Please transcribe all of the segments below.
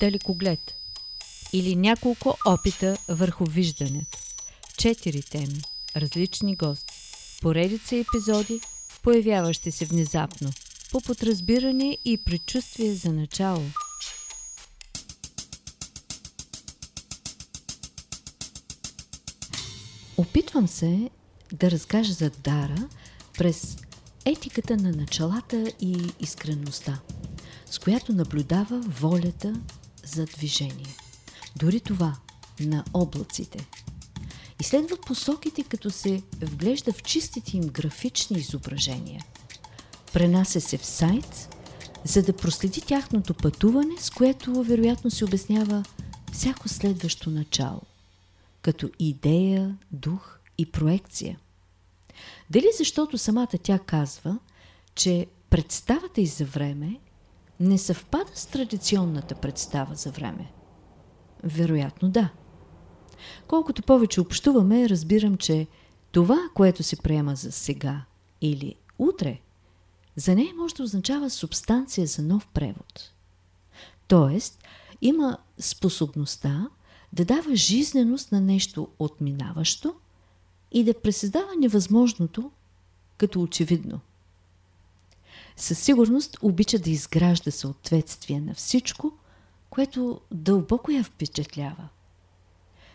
Далекоглед или няколко опита върху виждането. 4 теми, различни гости, поредица епизоди, появяващи се внезапно, по подразбиране и предчувствие за начало. Опитвам се да разкажа за Дара през етиката на началата и искреността, с която наблюдава волята за движение. Дори това на облаците. Изследва посоките, като се вглежда в чистите им графични изображения. Пренася се в сайт, за да проследи тяхното пътуване, с което вероятно се обяснява всяко следващо начало, като идея, дух и проекция. Дали защото самата тя казва, че представата й за време не съвпада с традиционната представа за време? Вероятно да. Колкото повече общуваме, разбирам, че това, което се приема за сега или утре, за нея може да означава субстанция за нов превод. Тоест, има способността да дава жизненост на нещо отминаващо и да пресъздава невъзможното като очевидно. Със сигурност обича да изгражда съответствие на всичко, което дълбоко я впечатлява.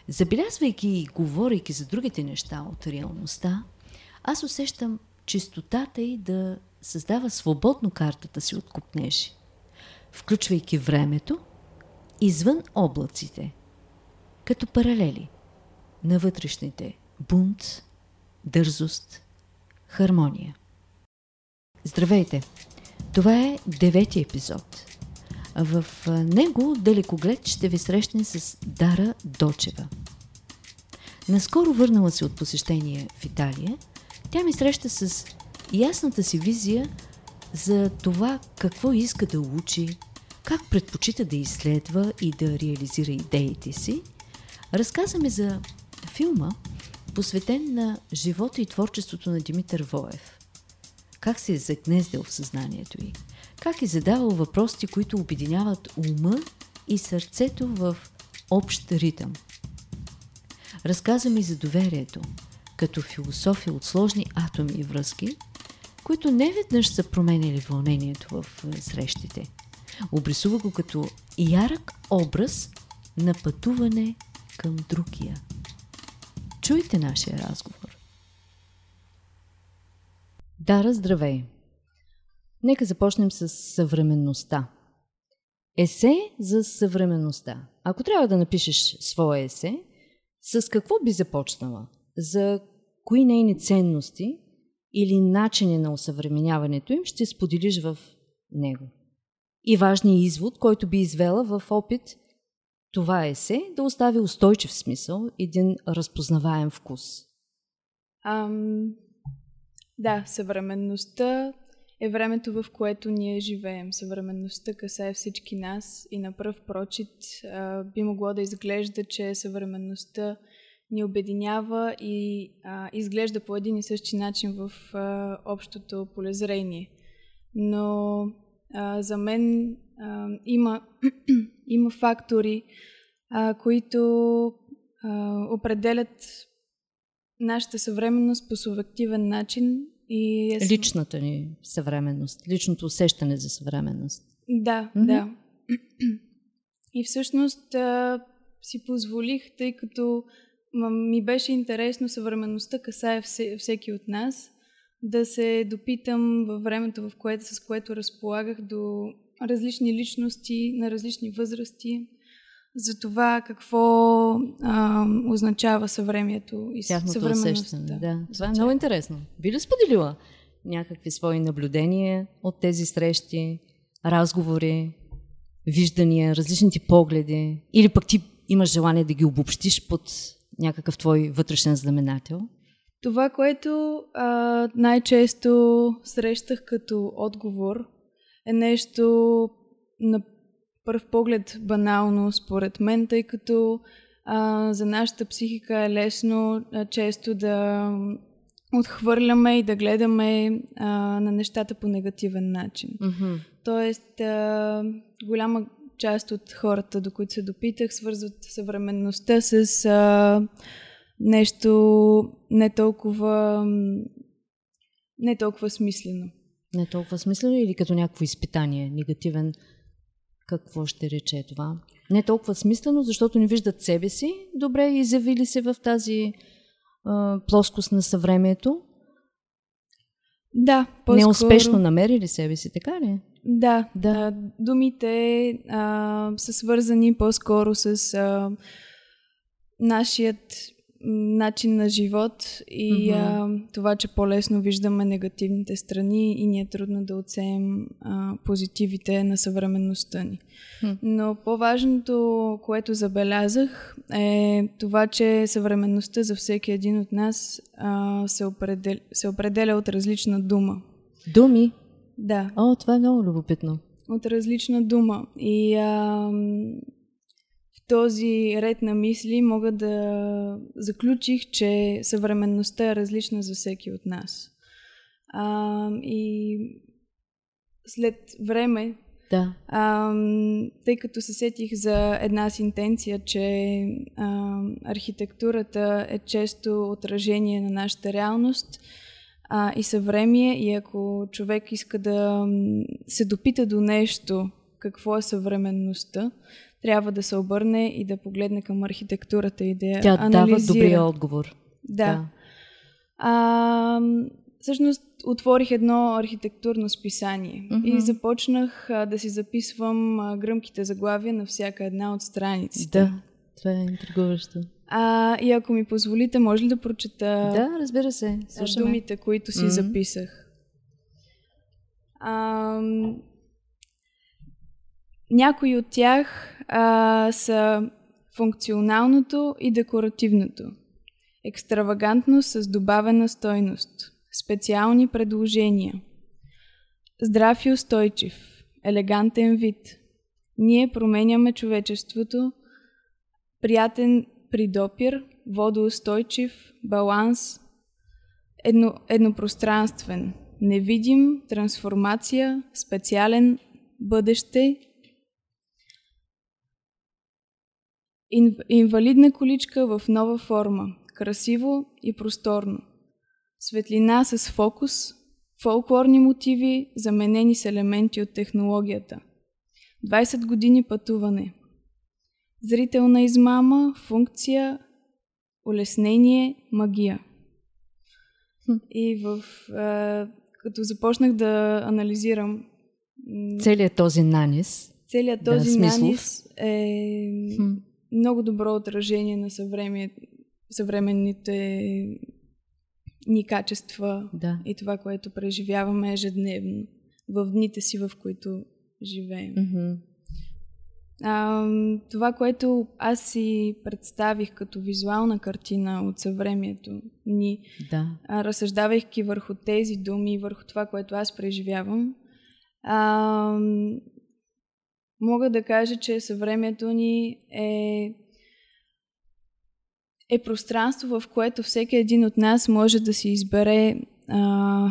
Забелязвайки и говорейки за другите неща от реалността, аз усещам чистотата й да създава свободно картата си от копнежи, включвайки времето извън облаците, като паралели на вътрешните бунт, дързост, хармония. Здравейте! Това е 9-ти епизод. В него Далекоглед ще ви срещне с Дара Дочева. Наскоро върнала се от посещение в Италия, тя ми среща с ясната си визия за това какво иска да учи, как предпочита да изследва и да реализира идеите си. Разказваме за филма, посветен на живота и творчеството на Димитър Воев. Как се е загнездил в съзнанието й, как е задавал въпросите, които обединяват ума и сърцето в общ ритъм. Разказваме и за доверието, като философия от сложни атоми и връзки, които неведнъж са променили вълнението в срещите. Обрисува го като ярък образ на пътуване към другия. Чуйте нашия разговор. Дара, здравей! Нека започнем с съвременността. Есе за съвременността. Ако трябва да напишеш свое есе, с какво би започнала? За кои нейни ценности или начини на осъвременяването им ще споделиш в него? И важният извод, който би извела в опит това есе да остави устойчив смисъл, един разпознаваем вкус. Да, съвременността е времето, в което ние живеем. Съвременността касае всички нас и на пръв прочит би могло да изглежда, че съвременността ни обединява и изглежда по един и същи начин в общото полезрение. Но за мен има фактори, които определят нашата съвременност по субективен начин. И личната ни съвременност, личното усещане за съвременност. Да, да. И всъщност си позволих, тъй като ми беше интересно, съвременността касае всеки от нас, да се допитам във времето, с което разполагах до различни личности, на различни възрасти, за това какво означава съвремието и съвременността. Усещане, да. Това е много интересно. Би ли споделила някакви свои наблюдения от тези срещи, разговори, виждания, различните погледи? Или пък ти имаш желание да ги обобщиш под някакъв твой вътрешен знаменател? Това, което най-често срещах като отговор, е нещо на първ поглед банално според мен, тъй като за нашата психика е лесно често да отхвърляме и да гледаме на нещата по негативен начин. Тоест, голяма част от хората, до които се допитах, свързват съвременността с нещо не толкова смислено. Не толкова смислено или като някакво изпитание, негативен, какво ще рече това? Не толкова смислено, защото не виждат себе си добре и изявили се в тази плоскост на съвремието. Да, по-скоро. Неуспешно намерили себе си, така ли? Да. Думите са свързани по-скоро с нашият начин на живот и това, че по-лесно виждаме негативните страни и ни е трудно да оцеем позитивите на съвременността ни. Но по-важното, което забелязах, е това, че съвременността за всеки един от нас се определя от различна дума. Думи? Да. О, това е много любопитно. От различна дума. И в този ред на мисли мога да заключих, че съвременността е различна за всеки от нас. И след време, тъй като се сетих за една сентенция, че архитектурата е често отражение на нашата реалност, и съвремие, и ако човек иска да се допита до нещо, какво е съвременността, трябва да се обърне и да погледне към архитектурата и да я анализира. Тя дава добрия отговор. Да. Всъщност отворих едно архитектурно списание и започнах да си записвам гръмките заглавия на всяка една от страниците. Да, това е интригуващо. И ако ми позволите, може ли да прочета разбира се, думите, които си записах? Някои от тях са функционалното и декоративното, екстравагантност с добавена стойност, специални предложения, здрав и устойчив, елегантен вид, ние променяме човечеството, приятен при допир, водоустойчив, баланс, еднопространствен, невидим, трансформация, специален, бъдеще, инвалидна количка в нова форма, красиво и просторно, светлина с фокус, фолклорни мотиви, заменени с елементи от технологията, 20 години пътуване, зрителна измама, функция, улеснение, магия. И като започнах да анализирам... Целият този нанис. Целият този нанис е много добро отражение на съвременните ни качества и това, което преживяваме ежедневно в дните си, в които живеем. Това, което аз си представих като визуална картина от съвремието ни, разсъждавайки върху тези думи, върху това, което аз преживявам, мога да кажа, че съвремието ни е пространство, в което всеки един от нас може да си избере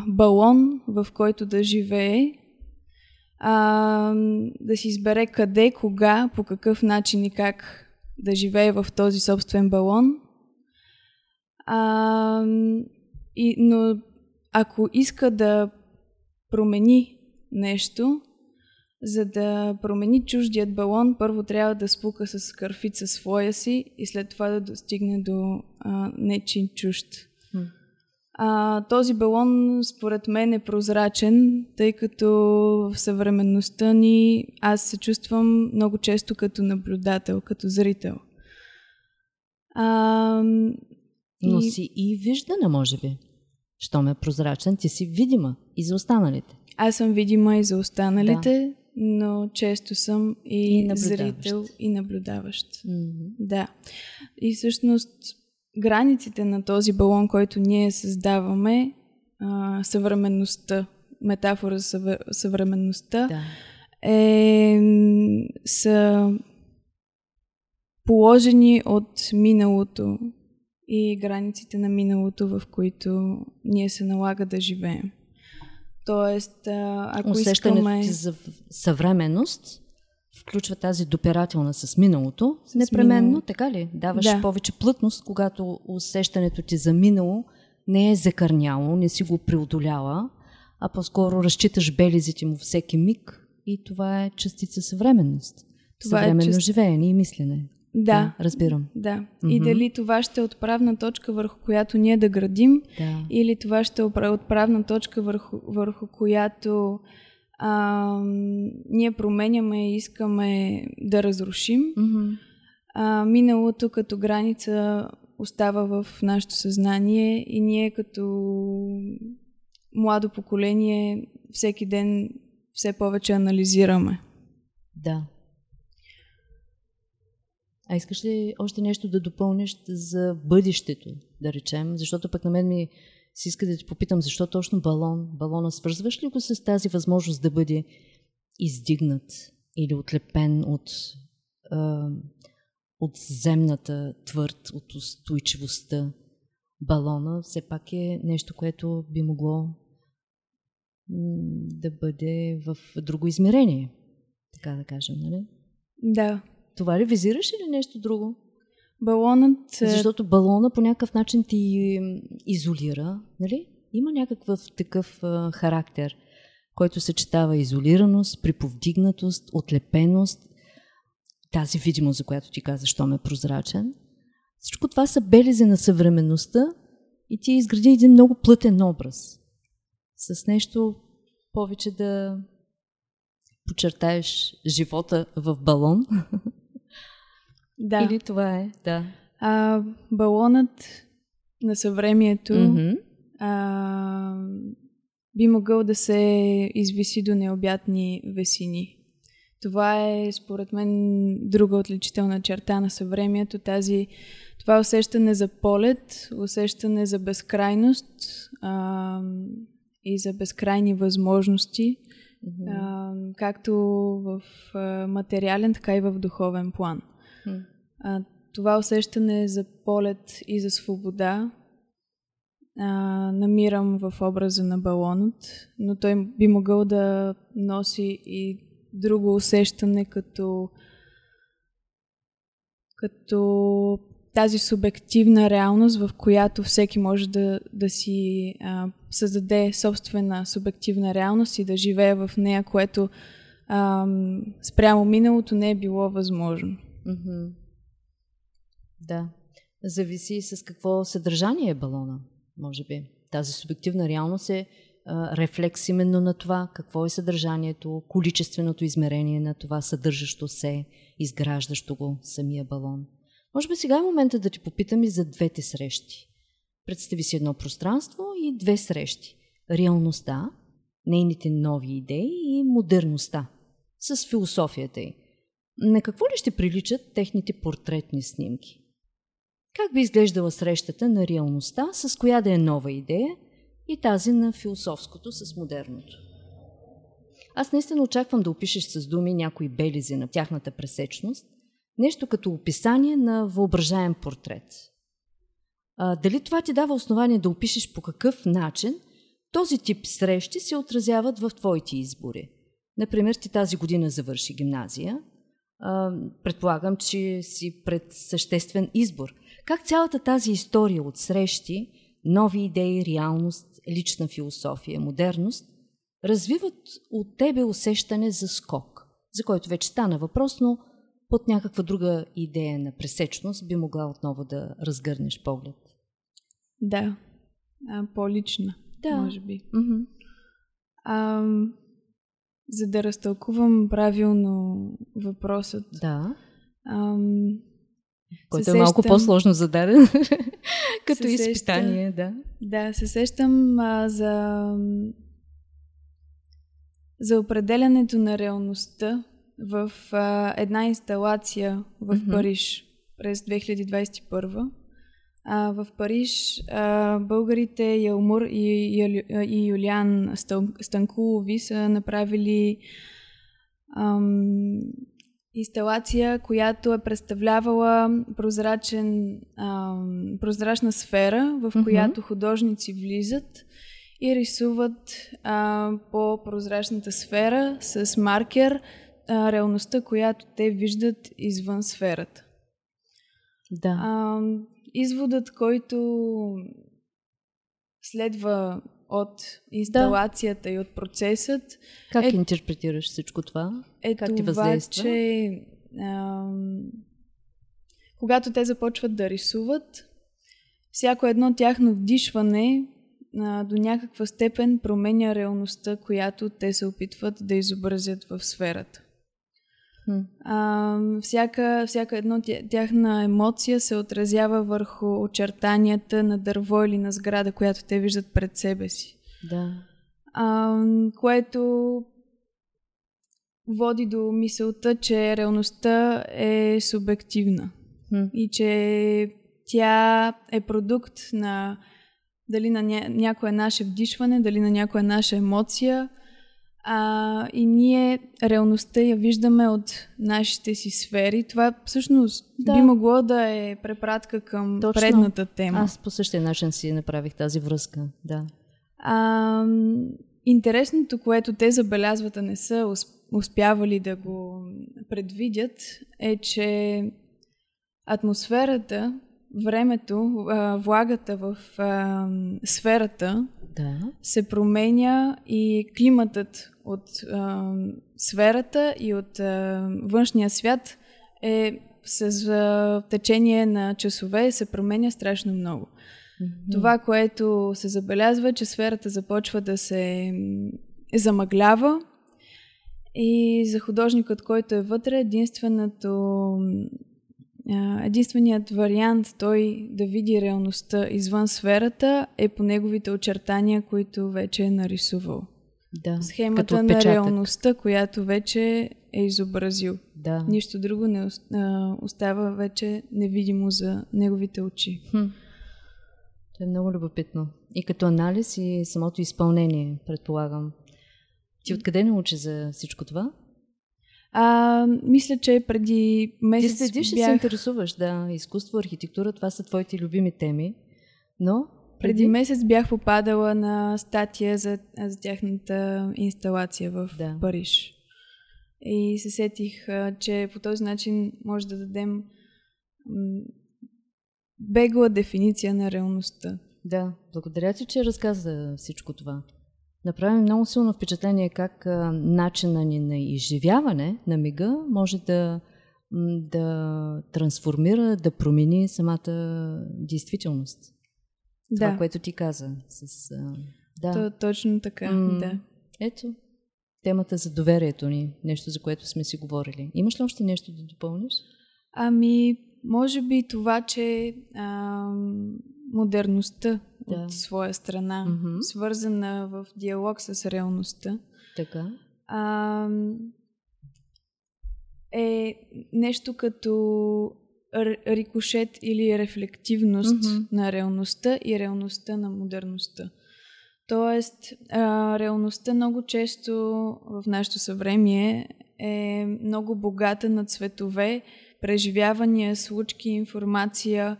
балон, в който да живее, да си избере къде, кога, по какъв начин и как да живее в този собствен балон. Но ако иска да промени нещо, за да промени чуждият балон, първо трябва да спука с кърфица своя си и след това да достигне до нечий чужд. Този балон, според мен, е прозрачен, тъй като в съвременността ни аз се чувствам много често като наблюдател, като зрител. Но си и виждана, може би. Щом е прозрачен, ти си видима и за останалите. Аз съм видима и за останалите, но често съм и зрител, и наблюдаващ. Да. И всъщност... Границите на този балон, който ние създаваме, съвременността, метафора за съвременността, са положени от миналото и границите на миналото, в които ние се налага да живеем. Тоест, ако усещането искаме... за съвременност включва тази допирателна с миналото. Непременно, така ли? Даваш повече плътност, когато усещането ти за минало не е закърняло, не си го преодоляла, а по-скоро разчиташ белезите му всеки миг и това е частица съвременност. Това съвременно е живеене и мислене. Да, разбирам. Да. И дали това ще е отправна точка, върху която ние да градим, или това ще е отправна точка, върху която ние променяме и искаме да разрушим. Миналото като граница остава в нашето съзнание и ние като младо поколение всеки ден все повече анализираме. Да. А искаш ли още нещо да допълниш за бъдещето, да речем? Защото пък на мен ми се иска да ти попитам, защо точно балон? Балона свързваш ли го с тази възможност да бъде издигнат или отлепен от земната твърд, от устойчивостта? Балона все пак е нещо, което би могло да бъде в друго измерение, така да кажем, нали? Да. Това ли визираш или нещо друго? Балонът... Защото балона по някакъв начин ти изолира, нали? Има някакъв такъв характер, който съчетава изолираност, приповдигнатост, отлепеност, тази видимост, за която ти каза, щом е прозрачен. Всичко това са белези на съвременността и ти изгради един много плътен образ. С нещо повече да подчертаеш живота в балон. Да. Или това е, да. Балонът на съвремието би могъл да се извиси до необятни висини. Това е, според мен, друга отличителна черта на съвремието. Това усещане за полет, усещане за безкрайност и за безкрайни възможности, както в материален, така и в духовен план. Това усещане за полет и за свобода намирам в образа на балонът, но той би могъл да носи и друго усещане като тази субективна реалност, в която всеки може да си създаде собствена субективна реалност и да живее в нея, което спрямо миналото не е било възможно. Да. Зависи с какво съдържание е балона, може би. Тази субективна реалност е рефлекс именно на това, какво е съдържанието, количественото измерение на това съдържащо се, изграждащо го самия балон. Може би сега е момента да ти попитам и за двете срещи. Представи си едно пространство и две срещи. Реалността, нейните нови идеи и модерността с философията й. На какво ли ще приличат техните портретни снимки? Как би изглеждала срещата на реалността, с коя да е нова идея, и тази на философското с модерното? Аз наистина очаквам да опишеш с думи някои белези на тяхната пресечност, нещо като описание на въображаем портрет. Дали това ти дава основание да опишеш по какъв начин този тип срещи се отразяват в твоите избори? Например, ти тази година завърши гимназия. Предполагам, че си пред съществен избор. Как цялата тази история от срещи, нови идеи, реалност, лична философия, модерност развиват от тебе усещане за скок, за който вече стана въпрос, но под някаква друга идея на пресечност би могла отново да разгърнеш поглед? Да. По-лична, може би. За да разтълкувам правилно въпросът. Да. Който е малко по-сложно зададен, като изпитание, да. Да, се сещам за определянето на реалността в една инсталация в Париж през 2021. В Париж българите Ялмур и Юлиан Станкулови са направили инсталация, която е представлявала прозрачна сфера, в която художници влизат и рисуват по прозрачната сфера с маркер, реалността, която те виждат извън сферата. Да. Изводът, който следва от инсталацията и от процесът... Как интерпретираш всичко това? Как ти въздейства? Че когато те започват да рисуват, всяко едно тяхно вдишване до някаква степен променя реалността, която те се опитват да изобразят в сферата. Всяка една тяхна емоция се отразява върху очертанията на дърво или на сграда, която те виждат пред себе си. Да. Което води до мисълта, че реалността е субективна. И че тя е продукт на дали на някое наше вдишване, дали на някоя наша емоция. И ние реалността я виждаме от нашите си сфери. Това всъщност би могло да е препратка към предната тема. Аз по същия начин си направих тази връзка. Да. Интересното, което те забелязват, а не са успявали да го предвидят, е, че атмосферата, времето, влагата в сферата се променя и климатът от сферата и от външния свят е с течение на часове се променя страшно много. Това, което се забелязва, че сферата започва да се замъглява и за художникът, който е вътре, единственият вариант той да види реалността извън сферата е по неговите очертания, които вече е нарисувал. Да, схемата на реалността, която вече е изобразил. Да. Нищо друго не остава вече невидимо за неговите очи. Това е много любопитно. И като анализ, и самото изпълнение, предполагам. Ти откъде научи за всичко това? Мисля, че преди месец бях... Ти следиш и се интересуваш, изкуство, архитектура, това са твоите любими теми, но... Преди месец бях попадала на статия за тяхната инсталация в Париж. И се сетих, че по този начин може да дадем бегла дефиниция на реалността. Да, благодаря ти, че разказа всичко това. Направим много силно впечатление как начина ни на изживяване на мига може да трансформира, да промени самата действителност. Това, което ти каза. Точно така, Ето, темата за доверието ни, нещо за което сме си говорили. Имаш ли още нещо да допълниш? Може би това, че модерността от своя страна, свързана в диалог с реалността, е нещо като рикошет или рефлективност на реалността и реалността на модерността. Тоест, реалността много често в нашето съвремие е много богата на цветове, преживявания, случки, информация,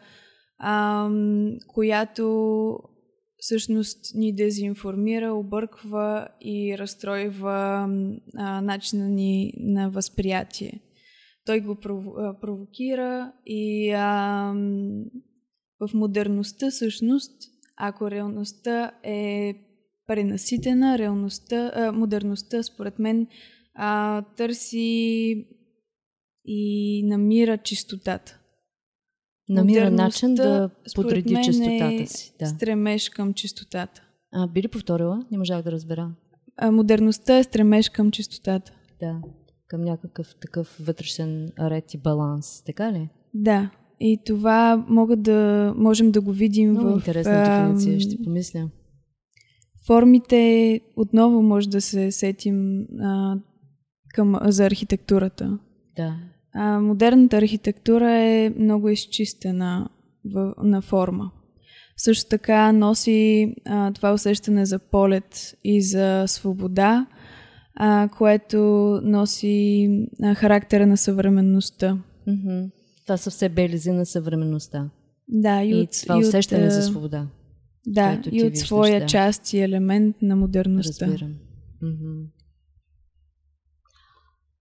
която всъщност ни дезинформира, обърква и разстройва начина ни на възприятие. Той го провокира и в модерността всъщност, ако реалността е пренаситена, модерността според мен търси и намира чистотата. Намира начин да подреди чистотата си. Стремеж към чистотата. Би ли повторила? Не можах да разбера. Модерността е стремеж към чистотата. Да, към някакъв такъв вътрешен ред и баланс, така ли? Да, и това можем да го видим много интересна дефиниция, ще помисля. Формите, отново може да се сетим за архитектурата. Да. Модерната архитектура е много изчистена на форма. Също така носи това усещане за полет и за свобода, което носи характера на съвременността. Това са все белези на съвременността. Да, и това усещане за свобода. Да, и от своя част и елемент на модерността. Разбирам.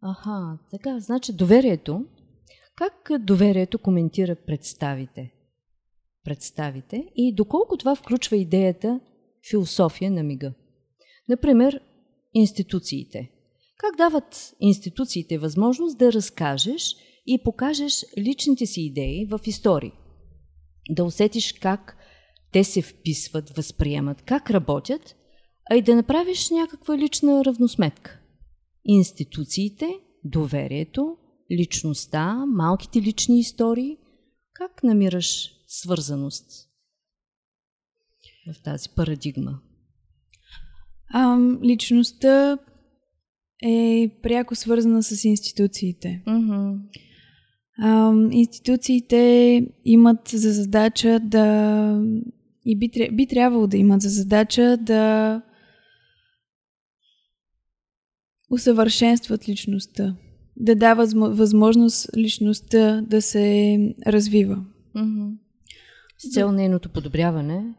Аха, така, значи доверието. Как доверието коментира представите? Представите и доколко това включва идеята философия на мига. Например, институциите. Как дават институциите възможност да разкажеш и покажеш личните си идеи в истории? Да усетиш как те се вписват, възприемат, как работят, а и да направиш някаква лична равносметка. Институциите, доверието, личността, малките лични истории, как намираш свързаност в тази парадигма? Личността е пряко свързана с институциите. Mm-hmm. Институциите имат за задача да... и би трябвало да имат за задача да усъвършенстват личността. Да дава възможност личността да се развива. Mm-hmm. С цел нейното подобряване,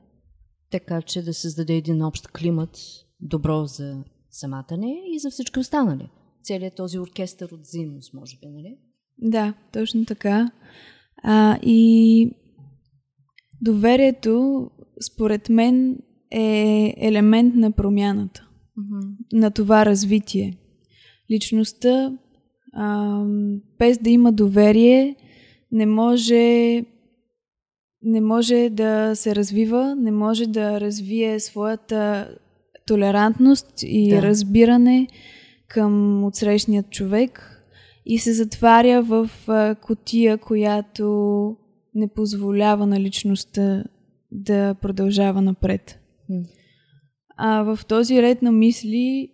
така че да създаде един общ климат, добро за самата нея и за всички останали. Целият този оркестър от взаимност, може би, нали? Да, точно така. И доверието, според мен, е елемент на промяната, mm-hmm. на това развитие. Личността без да има доверие не може да се развива, не може да развие своята толерантност и разбиране към отсрещния човек и се затваря в кутия, която не позволява на личността да продължава напред. В този ред на мисли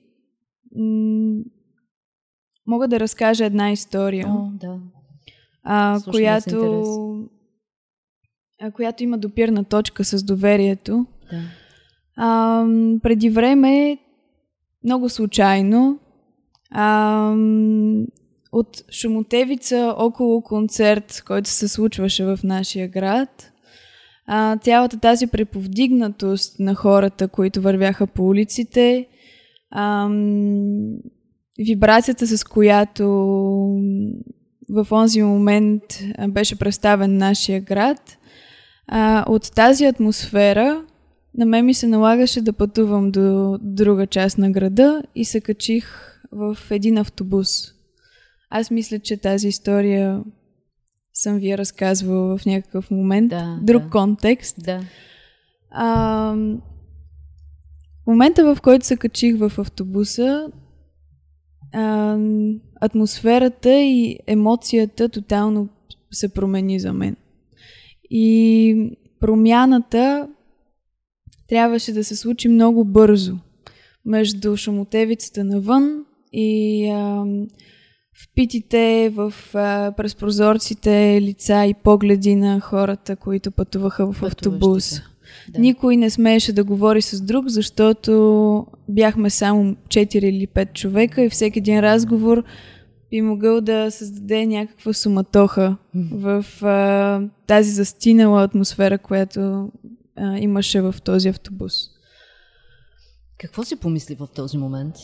мога да разкажа една история, която има допирна точка с доверието. Да. Преди време, много случайно, от шумотевица около концерт, който се случваше в нашия град, цялата тази преповдигнатост на хората, които вървяха по улиците, вибрацията, с която в онзи момент беше представен нашия град, от тази атмосфера на мен ми се налагаше да пътувам до друга част на града и се качих в един автобус. Аз мисля, че тази история съм ви я разказвала в някакъв момент. Контекст. Да. Момента, в който се качих в автобуса, атмосферата и емоцията тотално се промени за мен. И промяната трябваше да се случи много бързо. Между шумотевицата навън и впитите през прозорците лица и погледи на хората, които пътуваха в автобус. Да. Никой не смееше да говори с друг, защото бяхме само 4 или 5 човека и всеки един разговор би могъл да създаде някаква суматоха в тази застинала атмосфера, която имаше в този автобус. Какво си помисли в този момент?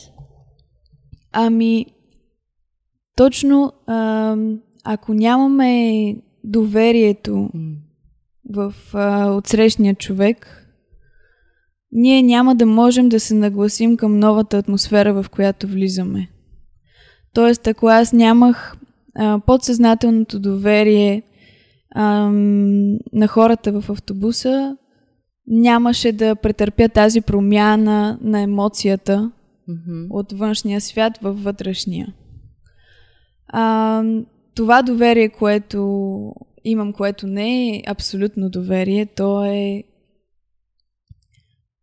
Точно, ако нямаме доверието в отсрещния човек, ние няма да можем да се нагласим към новата атмосфера, в която влизаме. Тоест, ако аз нямах подсъзнателното доверие на хората в автобуса, нямаше да претърпя тази промяна на емоцията от външния свят във вътрешния. Това доверие, което имам, което не е абсолютно доверие, то е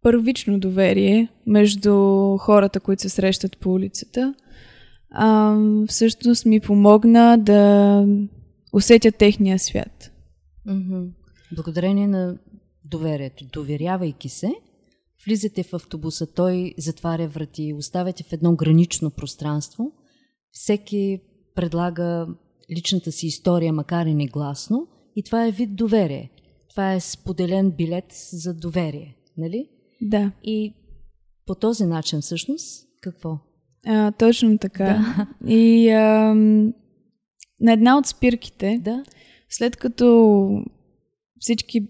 първично доверие между хората, които се срещат по улицата. Всъщност ми помогна да усетя техния свят. Mm-hmm. Благодарение на доверието. Доверявайки се, влизате в автобуса, той затваря врати, оставяте в едно гранично пространство. Всеки предлага личната си история, макар и негласно, и това е вид доверие. Това е споделен билет за доверие, нали? Да. И по този начин всъщност какво? Точно така. Да. И на една от спирките, да, след като всички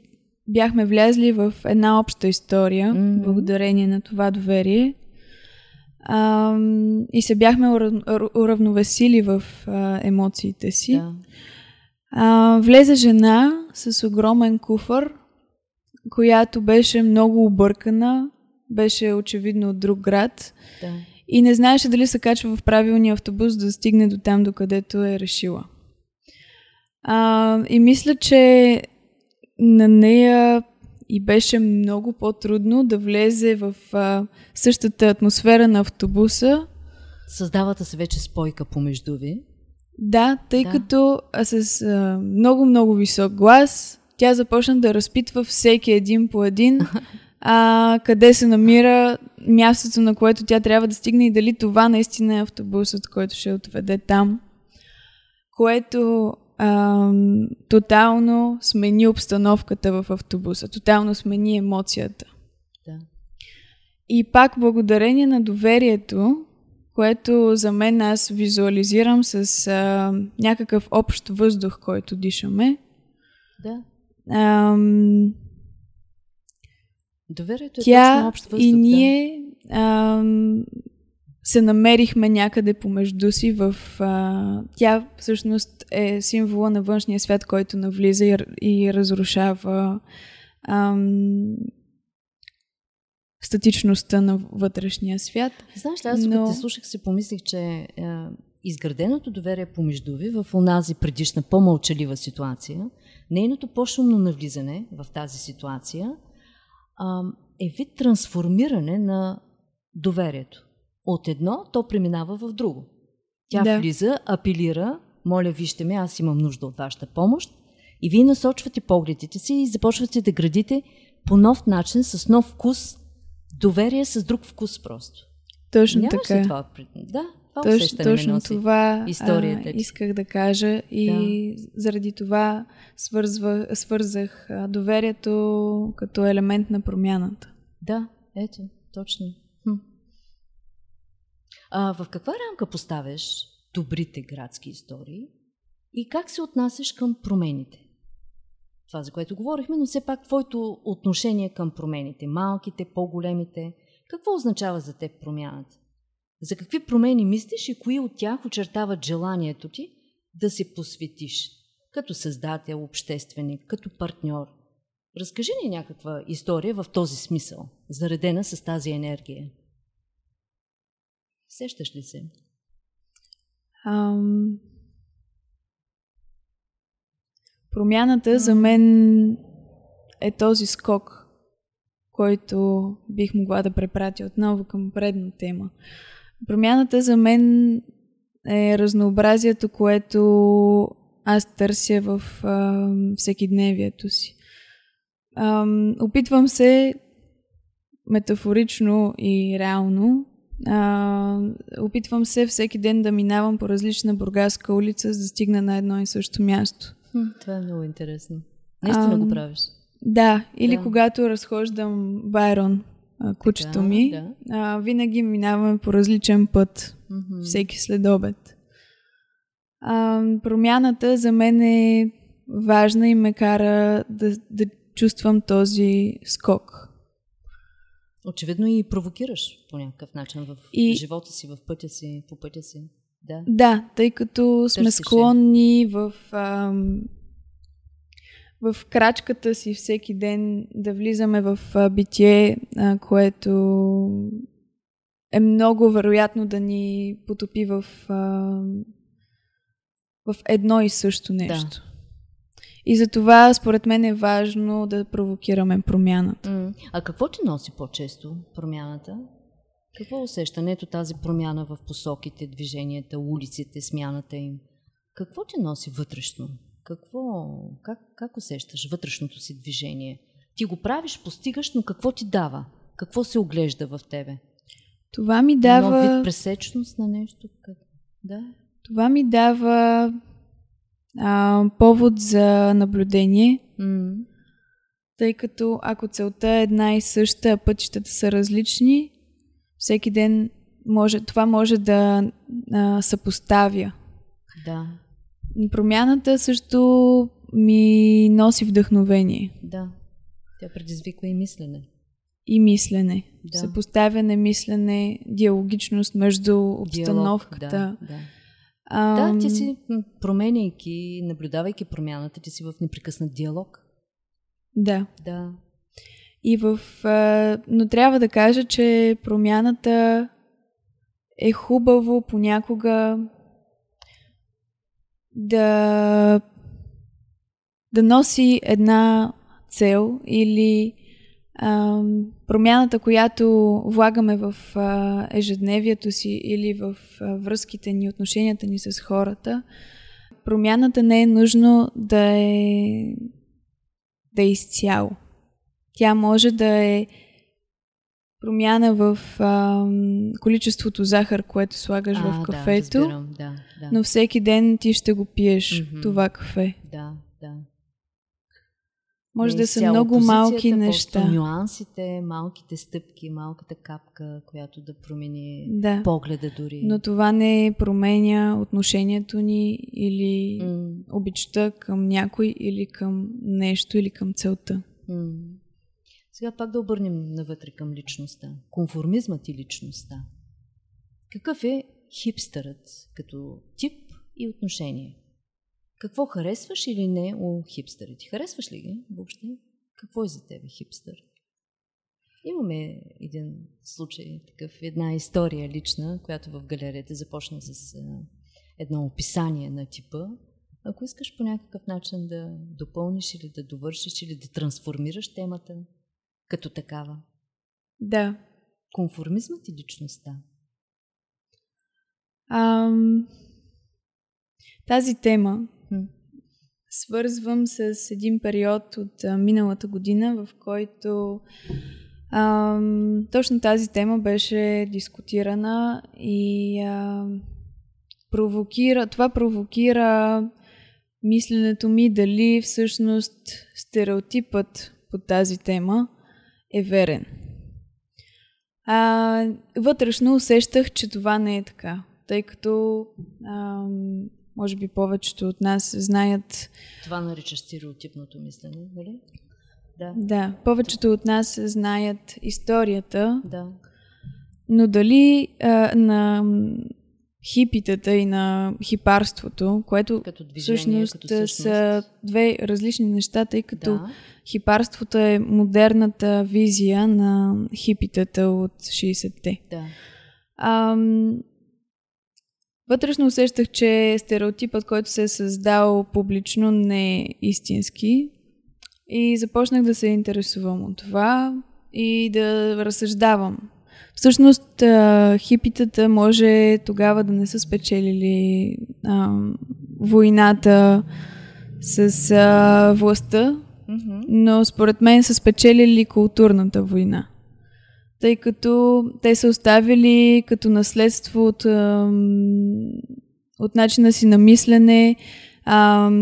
бяхме влезли в една обща история, mm-hmm, благодарение на това доверие, и се бяхме уравновесили в емоциите си, да, влезе жена с огромен куфър, която беше много объркана, беше очевидно от друг град, да, и не знаеше дали се качва в правилния автобус да стигне до там, докъдето е решила. И мисля, че на нея и беше много по-трудно да влезе в същата атмосфера на автобуса. Създавата се вече спойка помежду ви. Да, тъй да, като с много-много висок глас тя започна да разпитва всеки един по един къде се намира мястото, на което тя трябва да стигне и дали това наистина е автобусът, който ще отведе там. Което тотално смени обстановката в автобуса, тотално смени емоцията. Да. И пак благодарение на доверието, което за мен аз визуализирам с някакъв общ въздух, който дишаме. Да. Доверието е точно общ въздух. И ние се намерихме някъде помежду си в... тя всъщност е символа на външния свят, който навлиза и разрушава статичността на вътрешния свят. Знаеш ли, аз като те слушах си помислих, че изграденото доверие помежду ви в онази предишна по-мълчалива ситуация, нейното по-шумно навлизане в тази ситуация е вид трансформиране на доверието. От едно, то преминава в друго. Тя да, влиза, апелира, моля, вижте ме, аз имам нужда от вашата помощ. И вие насочвате погледите си и започвате да градите по нов начин, с нов вкус, доверие с друг вкус просто. Точно нямаш така. Това, да, това усещане ме носи. Точно това историята исках да кажа и да, заради това свързах доверието като елемент на промяната. Да, ето, точно. В каква рамка поставяш добрите градски истории и как се отнасяш към промените? Това, за което говорихме, но все пак твоето отношение към промените, малките, по-големите, какво означава за теб промяната? За какви промени мислиш и кои от тях очертават желанието ти да се посветиш като създател, общественик, като партньор? Разкажи ни някаква история в този смисъл, заредена с тази енергия. Сещаш ли се? Промяната за мен е този скок, който бих могла да препратя отново към предна тема. Промяната за мен е разнообразието, което аз търся в всекидневието си. Опитвам се метафорично и реално, опитвам се всеки ден да минавам по различна бургаска улица, за да стигна на едно и също място. Това е много интересно. Наистина го правиш. Да, или да, когато разхождам Байрон, кучето така, ми, да, винаги минаваме по различен път, mm-hmm, всеки следобед. Промяната за мен е важна и ме кара да чувствам този скок. Очевидно и провокираш по някакъв начин в живота си, в пътя си, по пътя си. Да, да, тъй като сме склонни в крачката си всеки ден да влизаме в битие, което е много вероятно да ни потопи в едно и също нещо. Да. И затова, според мен, е важно да провокираме промяната. А какво ти носи по-често промяната? Какво е усещането, тази промяна в посоките, движенията, улиците, смяната им? Какво ти носи вътрешно? Как усещаш вътрешното си движение? Ти го правиш, постигаш, но какво ти дава? Какво се оглежда в тебе? Това ми дава... Нов вид пресечност на нещо? Да. Това ми дава... повод за наблюдение, тъй като ако целта е една и съща, пътищата са различни, всеки ден това може да съпоставя. Да. Промяната също ми носи вдъхновение. Да. Тя предизвиква и мислене. И мислене. Да. Съпоставяне, мислене, диалогичност между обстановката. Диалог, да, да. Да, ти си, променяйки, наблюдавайки промяната, ти си в непрекъснат диалог. Да. Да. И но трябва да кажа, че промяната е хубаво понякога да носи една цел или промяната, която влагаме в ежедневието си или в връзките ни, отношенията ни с хората, промяната не е нужно да е изцяло. Тя може да е промяна в количеството захар, което слагаш в кафето, да, разбирам, да. Но всеки ден ти ще го пиеш това кафе. Да, да. Може да са много малки неща. Нюансите, малките стъпки, малката капка, която да промени погледа дори. Но това не променя отношението ни или обичта към някой или към нещо или към целта. Сега пак да обърнем навътре към личността. Конформизмът и личността. Какъв е хипстърът като тип и отношение? Какво харесваш или не у хипстърите? Харесваш ли ги въобще? Какво е за тебе хипстър? Имаме един случай, една история лична, която в галерията започна с едно описание на типа. Ако искаш по някакъв начин да допълниш или да довършиш или да трансформираш темата като такава. Да. Конформизмът и личността. Тази тема свързвам с един период от миналата година, в който точно тази тема беше дискутирана и провокира мисленето ми дали всъщност стереотипът по тази тема е верен. Вътрешно усещах, че това не е така, тъй като може би повечето от нас знаят... Това наричаш стереотипното мислене, нали? Да. Да, повечето от нас знаят историята, но дали на хипитата и на хипарството, което всъщност са две различни неща, тъй като хипарството е модерната визия на хипитата от 60-те. Да. Вътрешно усещах, че стереотипът, който се е създал публично, не е истински и започнах да се интересувам от това и да разсъждавам. Всъщност хипитата може тогава да не са спечелили войната с властта, но според мен са спечелили културната война. Тъй като те са оставили като наследство от начина си на мислене,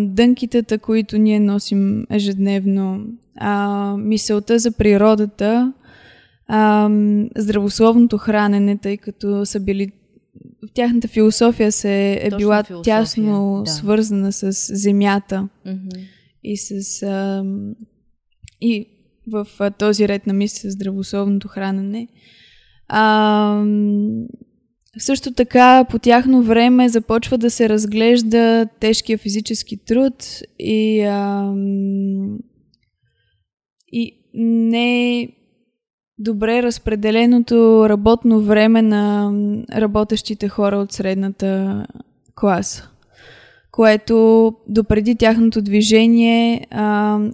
дънките, които ние носим ежедневно, мисълта за природата, здравословното хранене, тъй като са били тяхната философия била философия, тясно свързана с земята и с... в този ред на мисъл здравословното хранене. Също така по тяхно време започва да се разглежда тежкия физически труд и не добре разпределеното работно време на работещите хора от средната класа, което допреди тяхното движение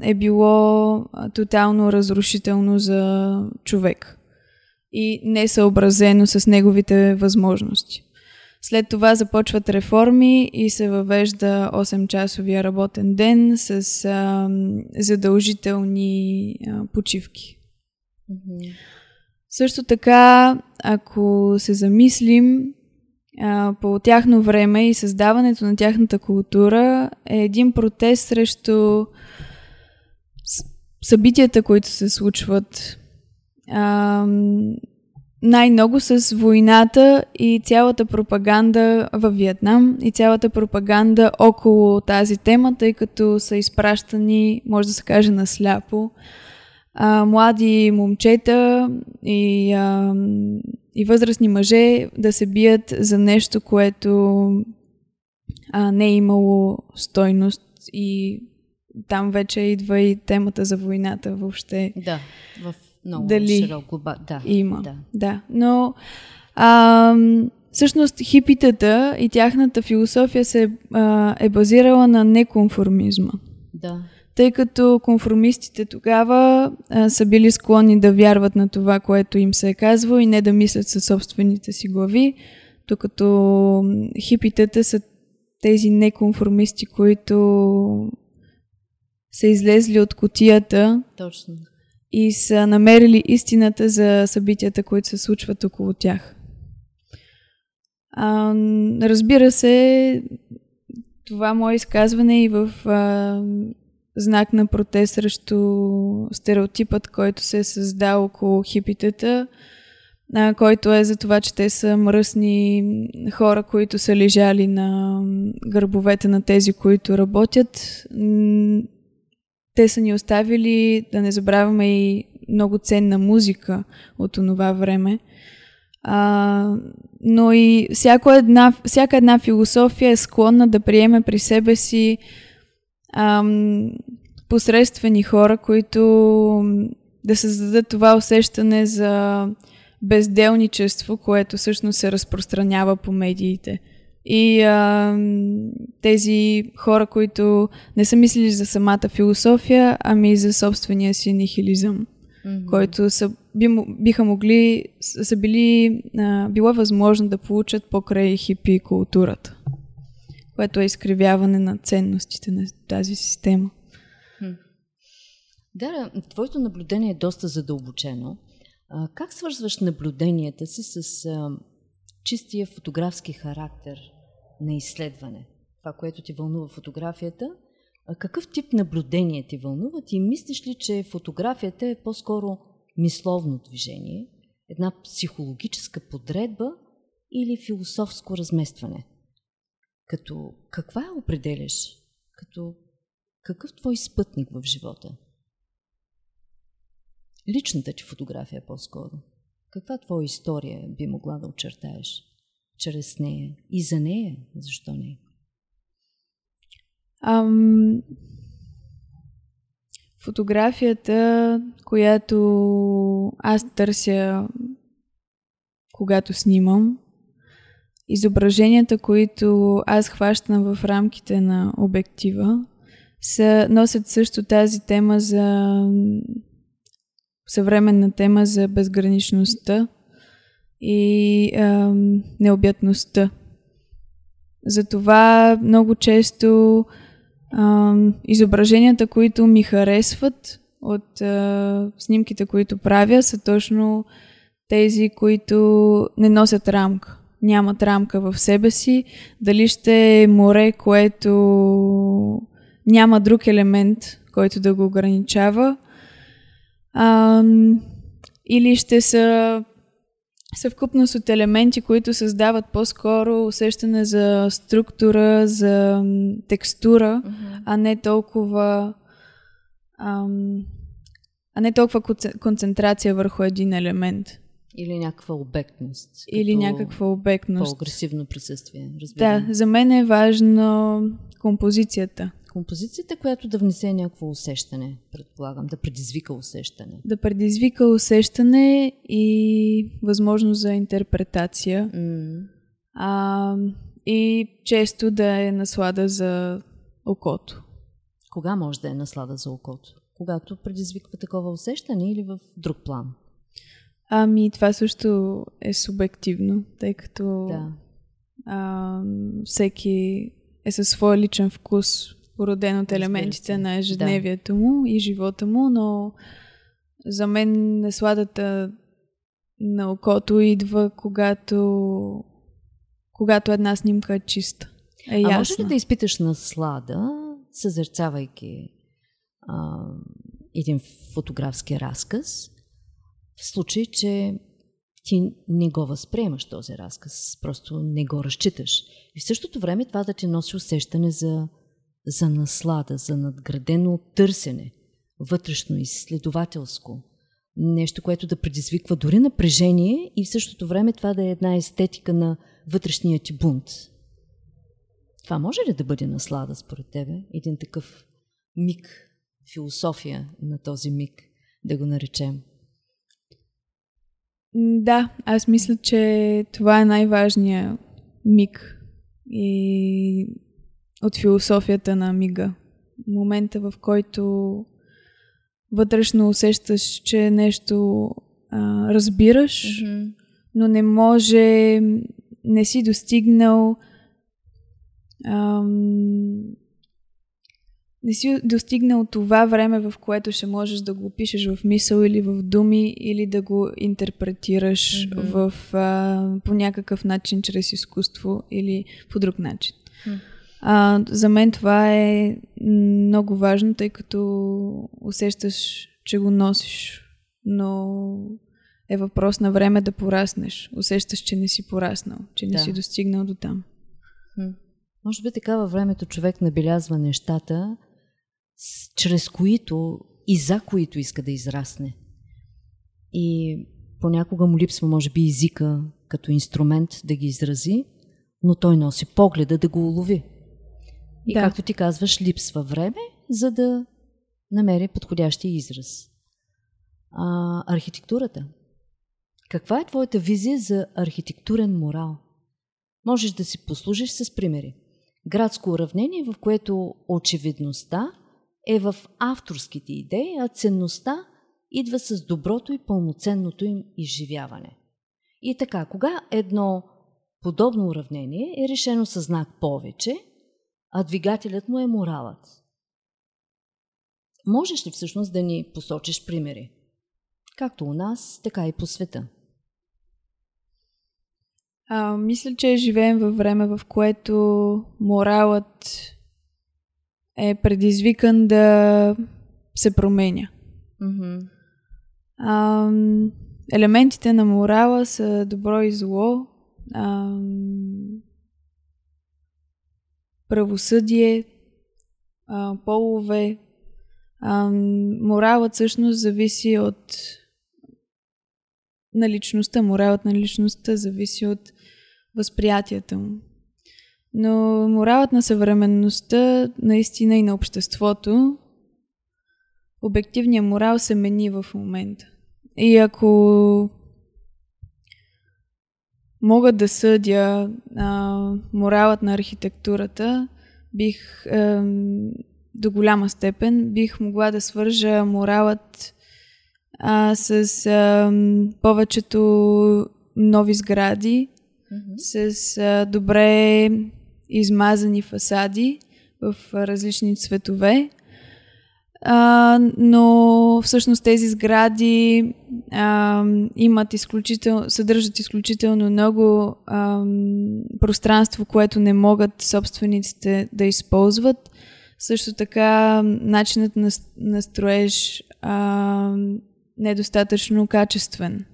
е било тотално разрушително за човек и не съобразено с неговите възможности. След това започват реформи и се въвежда 8-часовия работен ден с задължителни почивки. Също така, ако се замислим, по тяхно време и създаването на тяхната култура е един протест срещу събитията, които се случват. най-много с войната и цялата пропаганда във Виетнам и цялата пропаганда около тази тема, тъй като са изпращани, може да се каже, насляпо млади момчета и възрастни мъже да се бият за нещо, което не е имало стойност, и там вече идва и темата за войната въобще. Да, в много широко. Да, има. Да. Да. Но всъщност хипитата и тяхната философия се е базирала на неконформизма. Да. Тъй като конформистите тогава са били склонни да вярват на това, което им се е казвало, и не да мислят със собствените си глави, докато хипитата са тези неконформисти, които са излезли от кутията. Точно. И са намерили истината за събитията, които се случват около тях. Разбира се, това мое изказване и в знак на протест срещу стереотипът, който се е създал около хипитата, който е за това, че те са мръсни хора, които са лежали на гърбовете на тези, които работят. Те са ни оставили, да не забравяме, и много ценна музика от онова време. Но и всяка една философия е склонна да приеме при себе си посредствени хора, които да създадат това усещане за безделничество, което всъщност се разпространява по медиите. И тези хора, които не са мислили за самата философия, ами за собствения си нихилизъм, който било възможно да получат покрай хипи културата, което е изкривяване на ценностите на тази система. Дара, твоето наблюдение е доста задълбочено. Как свързваш наблюденията си с чистия фотографски характер на изследване? Това, което ти вълнува фотографията, какъв тип наблюдения ти вълнуват и мислиш ли, че фотографията е по-скоро мисловно движение, една психологическа подредба или философско разместване? Като каква я определяш? Като какъв твой спътник в живота? Личната ти фотография по-скоро. Каква твоя история би могла да очертаеш чрез нея? И за нея? Защо не? Фотографията, която аз търся, когато снимам, изображенията, които аз хващам в рамките на обектива, носят също тази тема за... съвременна тема за безграничността и необятността. Затова много често изображенията, които ми харесват от снимките, които правя, са точно тези, които не носят рамка. Нямат рамка в себе си. Дали ще е море, което няма друг елемент, който да го ограничава, или ще са съвкупност от елементи, които създават по-скоро усещане за структура, за текстура, а не толкова концентрация върху един елемент. Или някаква обектност. Или някаква обектност. По-агресивно присъствие, разбира. Да, за мен е важно композицията. Композицията, която да внесе някакво усещане, предполагам, да предизвика усещане. Да предизвика усещане и възможност за интерпретация. И често да е наслада за окото. Кога може да е наслада за окото? Когато предизвиква такова усещане или в друг план? Това също е субективно, тъй като всеки е със своя личен вкус, породен от елементите на ежедневието му и живота му, но за мен насладата на окото идва, когато една снимка е чиста. Ясна. Може ли да изпиташ наслада, съзерцавайки един фотографски разказ, в случай, че ти не го възприемаш този разказ, просто не го разчиташ. И в същото време това да ти носи усещане за наслада, за надградено търсене, вътрешно, изследователско. Нещо, което да предизвиква дори напрежение и в същото време това да е една естетика на вътрешния ти бунт. Това може ли да бъде наслада според тебе? Един такъв миг, философия на този миг, да го наречем. Да, аз мисля, че това е най-важният миг и от философията на мига. Момента, в който вътрешно усещаш, че нещо разбираш, mm-hmm. но не може, не си достигнал това време, в което ще можеш да го опишеш в мисъл или в думи, или да го интерпретираш mm-hmm. По някакъв начин, чрез изкуство или по друг начин. Mm-hmm. За мен това е много важно, тъй като усещаш, че го носиш, но е въпрос на време да пораснеш. Усещаш, че не си пораснал, че не си достигнал до там. Може би така във времето човек набелязва нещата, чрез които и за които иска да израсне. И понякога му липсва, може би, езика като инструмент да ги изрази, но той носи погледа да го улови. И както ти казваш, липсва време, за да намери подходящия израз. Архитектурата. Каква е твоята визия за архитектурен морал? Можеш да си послужиш с примери. Градско уравнение, в което очевидността е в авторските идеи, а ценността идва с доброто и пълноценното им изживяване. И така, кога едно подобно уравнение е решено със знак повече, а двигателят му е моралът. Можеш ли всъщност да ни посочиш примери? Както у нас, така и по света. Мисля, че живеем във време, в което моралът е предизвикан да се променя. Mm-hmm. Елементите на морала са добро и зло, правосъдие, полове. Моралът всъщност зависи от на личността. Моралът на личността зависи от възприятията му. Но моралът на съвременността, наистина и на обществото, обективният морал се мени в момента. И ако мога да съдя моралът на архитектурата, до голяма степен бих могла да свържа моралът с повечето нови сгради, mm-hmm. с добре измазани фасади в различни цветове. Но всъщност тези сгради съдържат изключително много пространство, което не могат собствениците да използват. Също така начинът на строеж не е достатъчно качествен.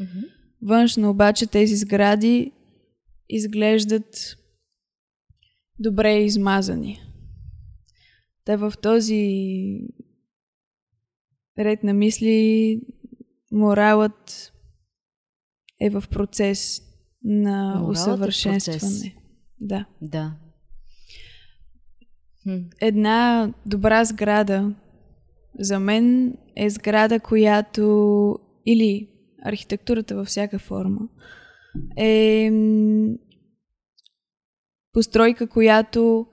Mm-hmm. Външно обаче тези сгради изглеждат добре измазани. Та в този ред на мисли моралът е в процес на усъвършенстване. Да. Една добра сграда за мен е сграда, която или архитектурата във всяка форма е постройка, която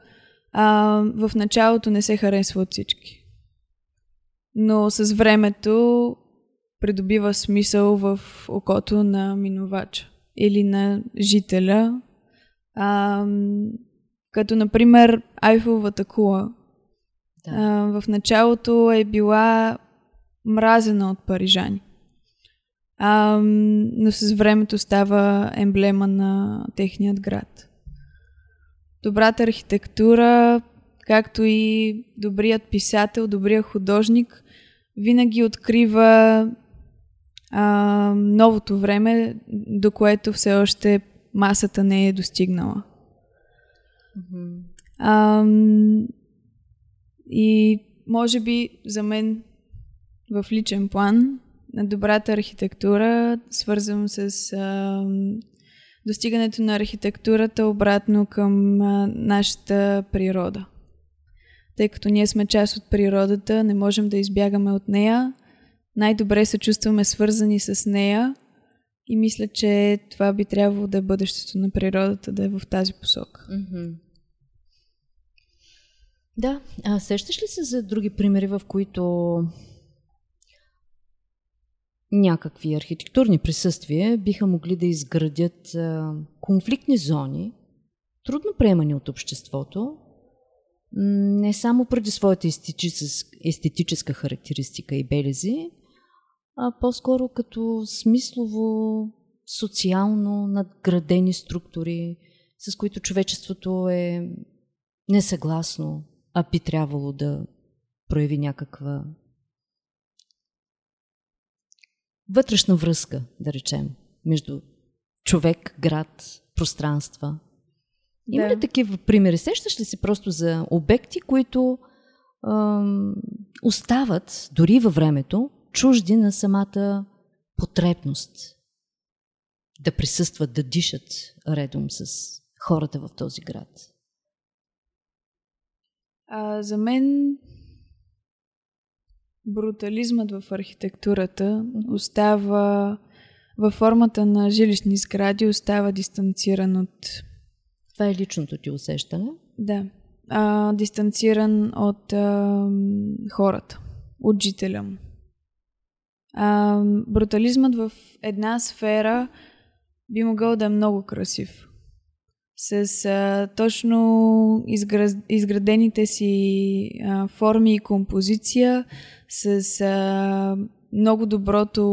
в началото не се харесва от всички. Но с времето придобива смисъл в окото на минувача или на жителя. Като, например, Айфеловата кула. В началото е била мразена от парижани. Но с времето става емблема на техният град. Добрата архитектура, както и добрият писател, добрият художник, винаги открива новото време, до което все още масата не е достигнала. Mm-hmm. И може би за мен в личен план на добрата архитектура свързвам с достигането на архитектурата обратно към нашата природа. Тъй като ние сме част от природата, не можем да избягаме от нея, най-добре се чувстваме свързани с нея и мисля, че това би трябвало да е бъдещето на природата, да е в тази посока. Mm-hmm. Да, а сещаш ли се за други примери, в които някакви архитектурни присъствия биха могли да изградят конфликтни зони, трудно приемани от обществото, не само преди своята естетическа характеристика и белези, а по-скоро като смислово, социално надградени структури, с които човечеството е несъгласно, а би трябвало да прояви някаква вътрешна връзка, да речем, между човек, град, пространства. Да. Има ли такива примери? Сещаш ли си просто за обекти, които остават дори във времето чужди на самата потребност да присъстват, да дишат редом с хората в този град? За мен брутализмът в архитектурата остава във формата на жилищни сгради, остава дистанциран от... Това е личното ти усещане? Да. Дистанциран от хората, от жителя му. Брутализмът в една сфера би могъл да е много красив. С точно изградените си форми и композиция, с много доброто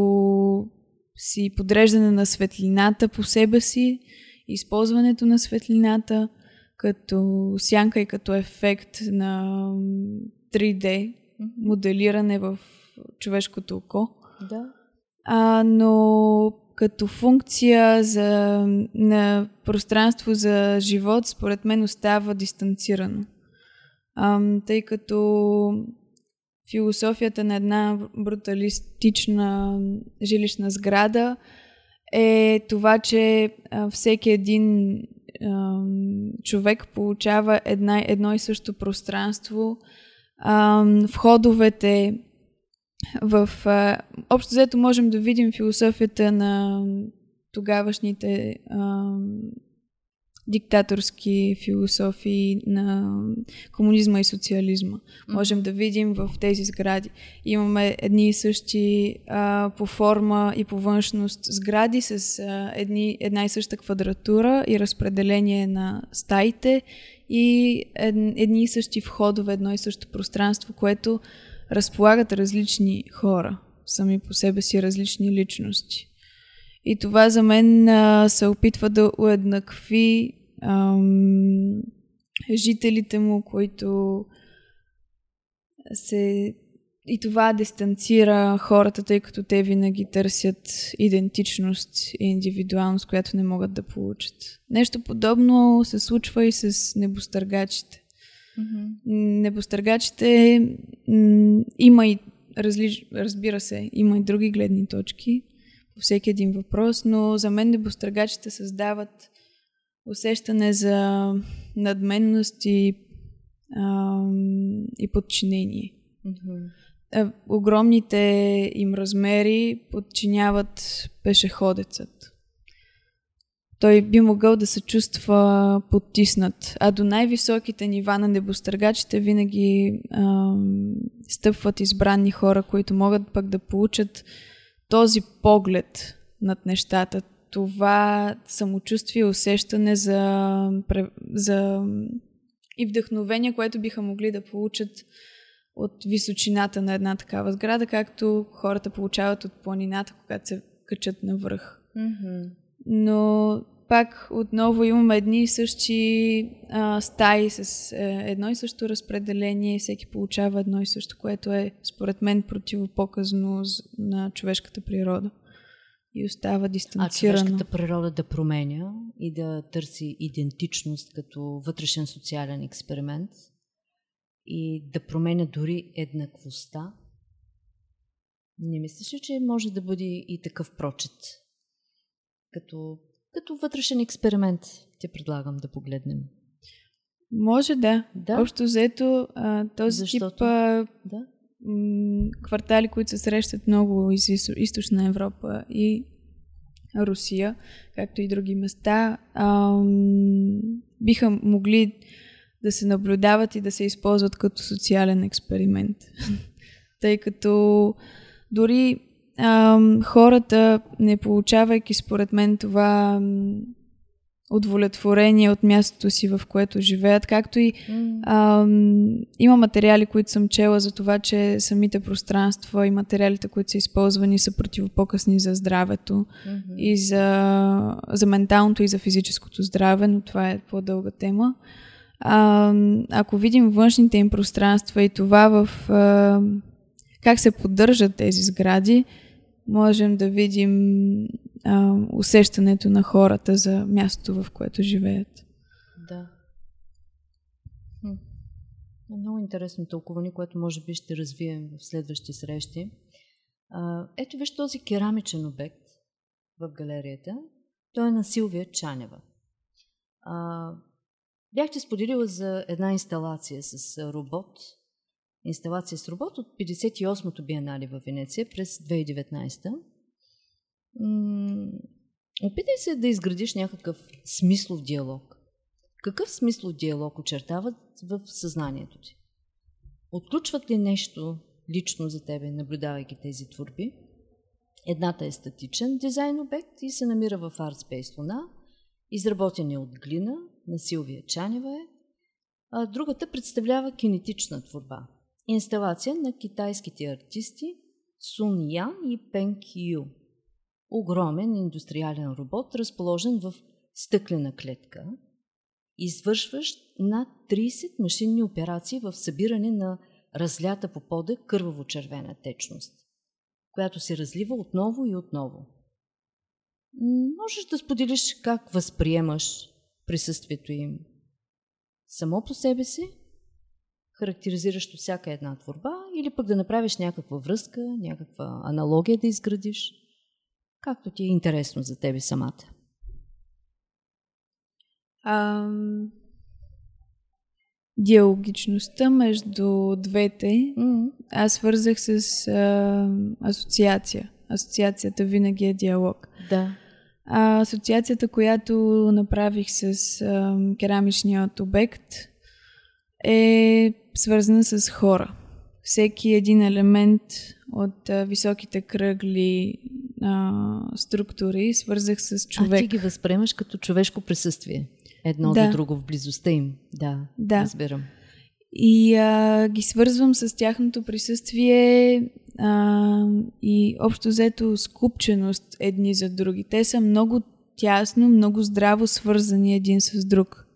си подреждане на светлината по себе си, използването на светлината като сянка и като ефект на 3D моделиране в човешкото око. Да. Но като функция на пространство за живот, според мен остава дистанцирано. Тъй като философията на една бруталистична жилищна сграда е това, че всеки един човек получава едно и също пространство. Входовете в... Общо взето можем да видим философията на тогавашните диктаторски философии на комунизма и социализма. Можем да видим в тези сгради. Имаме едни и същи по форма и по външност сгради с една и съща квадратура и разпределение на стаите и едни и същи входове, едно и също пространство, което разполагат различни хора, сами по себе си различни личности. И това за мен се опитва да уеднакви жителите му, които се... И това дистанцира хората, тъй като те винаги търсят идентичност и индивидуалност, която не могат да получат. Нещо подобно се случва и с небостъргачите. Mm-hmm. Небостъргачите има и разбира се, има и други гледни точки по всеки един въпрос, но за мен небостъргачите създават усещане за надменност и подчинение. Mm-hmm. Огромните им размери подчиняват пешеходецът. Той би могъл да се чувства потиснат, а до най-високите нива на небостъргачите винаги стъпват избрани хора, които могат пък да получат този поглед над нещата, това самочувствие, усещане за и вдъхновение, което биха могли да получат от височината на една такава сграда, както хората получават от планината, когато се качат навръх. Mm-hmm. Но пак отново имаме едни и същи стаи с едно и също разпределение, всеки получава едно и също, което е според мен противопоказно на човешката природа. и остава дистанцирано. А човешката природа да променя и да търси идентичност като вътрешен социален експеримент и да променя дори еднаквостта. Не мислиш ли, че може да бъде и такъв прочит? Като вътрешен експеримент ти предлагам да погледнем. Може да. Общо взето този тип квартали, които се срещат много из Източна Европа и Русия, както и други места, биха могли да се наблюдават и да се използват като социален експеримент. Тъй като дори хората, не получавайки според мен това удовлетворение от мястото си, в което живеят, както и има материали, които съм чела за това, че самите пространства и материалите, които са използвани, са противопоказни за здравето и за менталното и за физическото здраве, но това е по-дълга тема. Ако видим външните им пространства и това в как се поддържат тези сгради, можем да видим усещането на хората за мястото, в което живеят. Да. Много интересно тълкуване, което може би ще развием в следващи срещи. Ето виж този керамичен обект в галерията. Той е на Силвия Чанева. Бяхте споделила за една инсталация с робот. Инсталация с робот от 58-то биенале във Венеция през 2019. Опитай се да изградиш някакъв смислов диалог. Какъв смислов диалог очертават в съзнанието ти? Отключват ли нещо лично за тебе, наблюдавайки тези творби? Едната е статичен дизайн обект и се намира в Artspace Luna, изработен от глина на Силвия Чанева е. Другата представлява кинетична творба. Инсталация на китайските артисти Сун Ян и Пен Кью. Огромен индустриален робот, разположен в стъклена клетка, извършващ над 30 машинни операции в събиране на разлята по пода кърваво-червена течност, която се разлива отново и отново. Можеш да споделиш как възприемаш присъствието им само по себе си, характеризиращо всяка една творба, или пък да направиш някаква връзка, някаква аналогия да изградиш, както ти е интересно за тебе самата. Диалогичността между двете аз свързах с асоциация. Асоциацията винаги е диалог. Да. Асоциацията, която направих с керамичният обект, е свързана с хора. Всеки един елемент от високите кръгли структури свързах с човек. А ти ги възприемаш като човешко присъствие. Едно до друго в близостта им. Да, разбирам. И ги свързвам с тяхното присъствие и общо взето скупченост едни за други. Те са много тясно, много здраво свързани един с друг.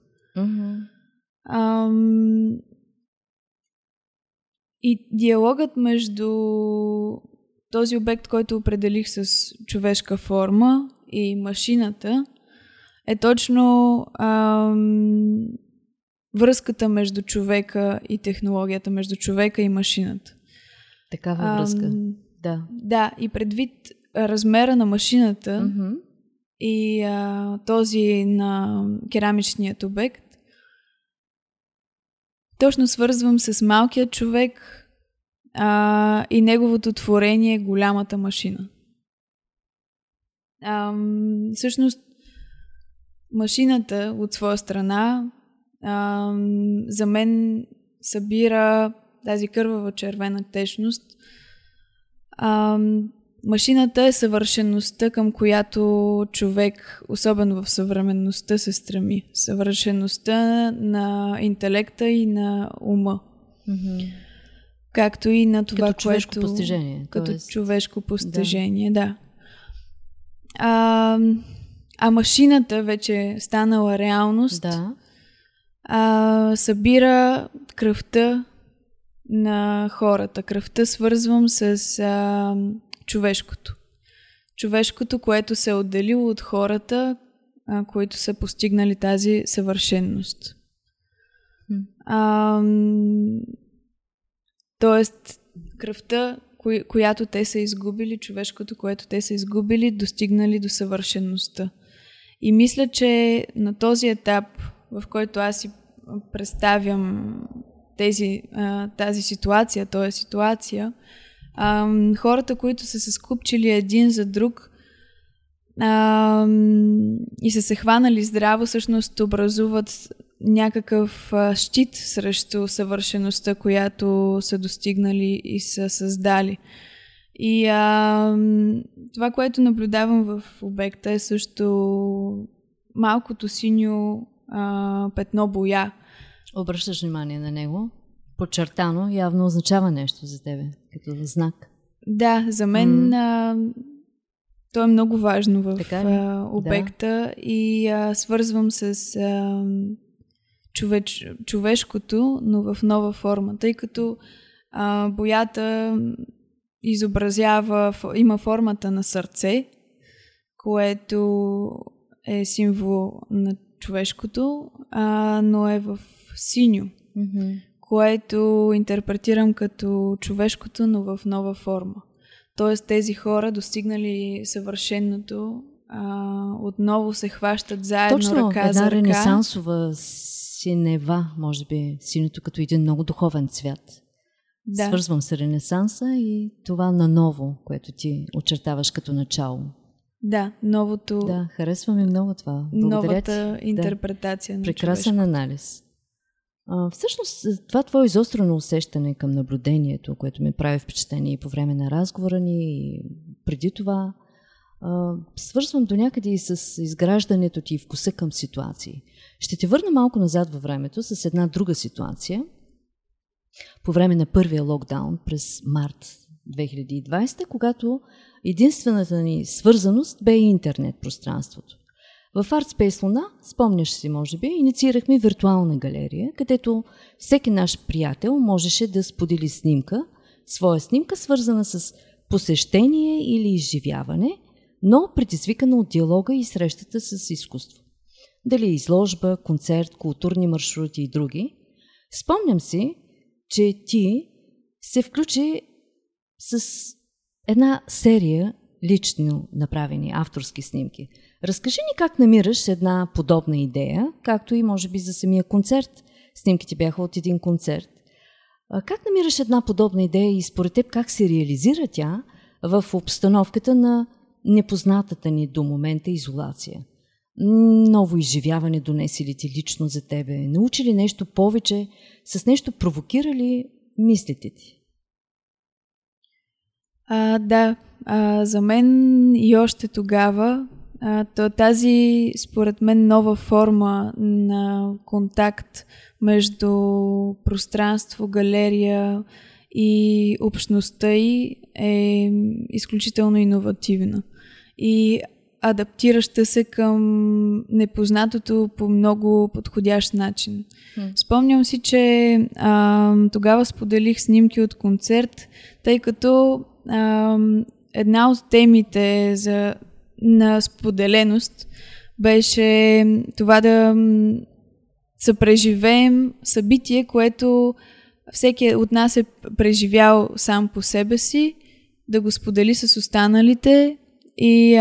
И диалогът между този обект, който определих с човешка форма, и машината е точно връзката между човека и технологията, между човека и машината. Такава връзка, да. Да, и предвид размера на машината и този на керамичният обект, точно свързвам с малкият човек и неговото творение, голямата машина. Всъщност, машината от своя страна за мен събира тази кървава червена течност. Машината е съвършеността, към която човек, особено в съвременността, се стреми. Съвършеността на интелекта и на ума. Както и на това, като човешко постижение. Като човешко постижение, да. А машината вече станала реалност. Да. Събира кръвта на хората. Кръвта свързвам с човешкото. човешкото, което се е отделило от хората, които са постигнали тази съвършенност. Тоест, кръвта, която те са изгубили, човешкото, което те са изгубили, достигнали до съвършенността. И мисля, че на този етап, в който аз си представям тази ситуация, тоя ситуация, хората, които са се скупчили един за друг и са се хванали здраво, всъщност образуват някакъв щит срещу съвършеността, която са достигнали и са създали. И това, което наблюдавам в обекта, е също малкото синьо петно боя. Обръщаш внимание на него? Подчертано, явно означава нещо за тебе, като знак. Да, за мен то е много важно в обекта, да. И свързвам с човешкото, но в нова форма, тъй като боята изобразява, има формата на сърце, което е символ на човешкото, но е в синьо, което интерпретирам като човешкото, но в нова форма. Тоест тези хора, достигнали съвършеното, отново се хващат заедно. Точно, ръка за ръка. Точно, една ренесансова синева, може би, синьото като един много духовен цвят. Да. Свързвам с ренесанса и това наново, което ти очертаваш като начало. Да, новото... Да, харесва ми много това. Благодаря. Новата интерпретация на човешкото. Прекрасен анализ. Всъщност, това твое изострено усещане към наблюдението, което ми прави впечатление и по време на разговора ни, и преди това, свързвам до някъде и с изграждането ти и вкуса към ситуации. Ще те върна малко назад във времето с една друга ситуация. По време на първия локдаун през март 2020, когато единствената ни свързаност бе интернет пространството. В Artspace Luna, спомняш си може би, инициирахме виртуална галерия, където всеки наш приятел можеше да сподели своя снимка, свързана с посещение или изживяване, но предизвикана от диалога и срещата с изкуство. Дали изложба, концерт, културни маршрути и други. Спомням си, че ти се включи с една серия лично направени авторски снимки. Разкажи ни как намираш една подобна идея, както и може би за самия концерт. Снимките бяха от един концерт. Как намираш една подобна идея и според теб как се реализира тя в обстановката на непознатата ни до момента изолация? Ново изживяване донеси ли ти лично за тебе? Научи ли нещо повече? С нещо провокира ли мислите ти? Да, за мен и още тогава тази, според мен, нова форма на контакт между пространство, галерия и общността ѝ е изключително иновативна и адаптираща се към непознатото по много подходящ начин. Спомням си, че тогава споделих снимки от концерт, тъй като една от темите на споделеност беше това да съпреживеем събитие, което всеки от нас е преживял сам по себе си, да го сподели с останалите и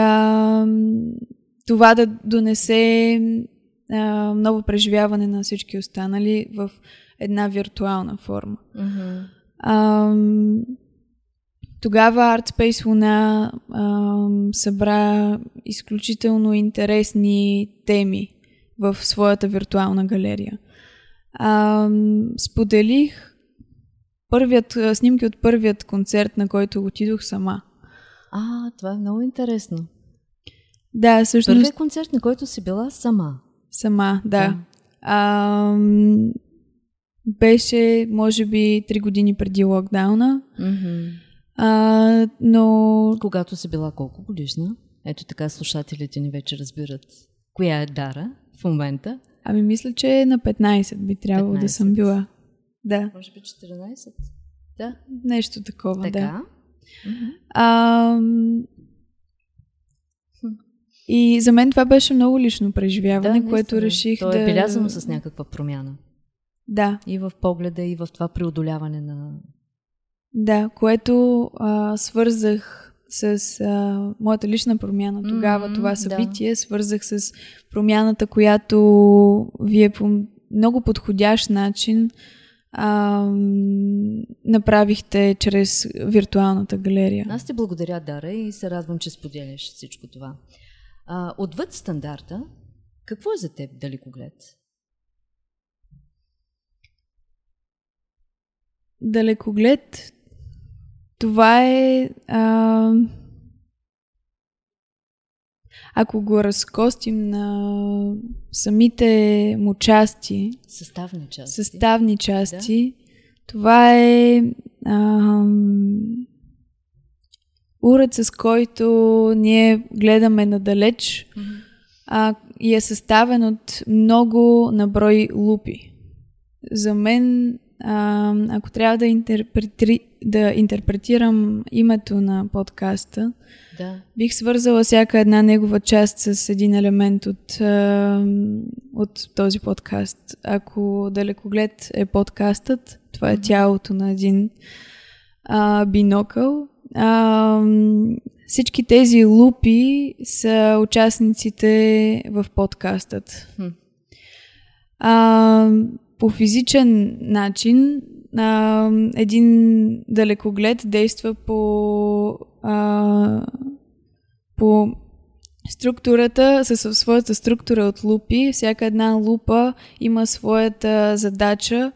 това да донесе ново преживяване на всички останали в една виртуална форма. Тогава Artspace Luna събра изключително интересни теми в своята виртуална галерия. Споделих снимки от първият концерт, на който отидох сама. Това е много интересно. Да, всъщност... Първият концерт, на който си била сама. Сама, да. Беше, може би, 3 години преди локдауна. Но... Когато си била колко годишна? Ето така слушателите ни вече разбират коя е Дара в момента. Мисля, че на 15 би трябвало да съм била. Да. Може би 14? Да. Нещо такова, така. Да. И за мен това беше много лично преживяване, да, което реших то да... То е белязано с някаква промяна. Да. И в погледа, и в това преодоляване на... Да, което свързах с моята лична промяна тогава, това събитие. Да. Свързах с промяната, която вие по много подходящ начин направихте чрез виртуалната галерия. Аз ти благодаря, Дара, и се радвам, че споделяш всичко това. Отвъд стандарта, какво е за теб далекоглед? Далекоглед, това е... Ако го разкостим на самите му части... Съставни части. Да. Това е уред, с който ние гледаме надалеч и е съставен от много наброй лупи. За мен, ако трябва да интерпретирам името на подкаста, да, бих свързала всяка една негова част с един елемент от този подкаст. Ако далекоглед е подкастът, това е тялото на един бинокъл. Всички тези лупи са участниците в подкастът. По физичен начин един далекоглед действа по структурата, със своята структура от лупи. Всяка една лупа има своята задача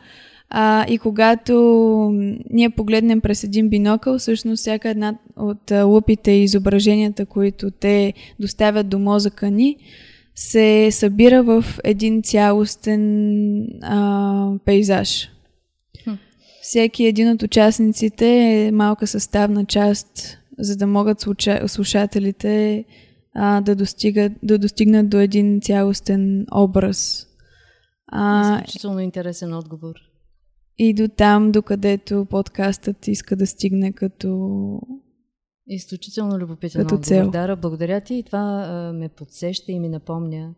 и когато ние погледнем през един бинокъл, всъщност всяка една от лупите и изображенията, които те доставят до мозъка ни, се събира в един цялостен пейзаж. Всеки един от участниците е малка съставна част, за да могат слушателите да достигнат до един цялостен образ. Изключително интересен отговор. И до там, докъдето подкастът иска да стигне като... Изключително любопитен отговор, Дара. Благодаря ти, и това ме подсеща и ми напомня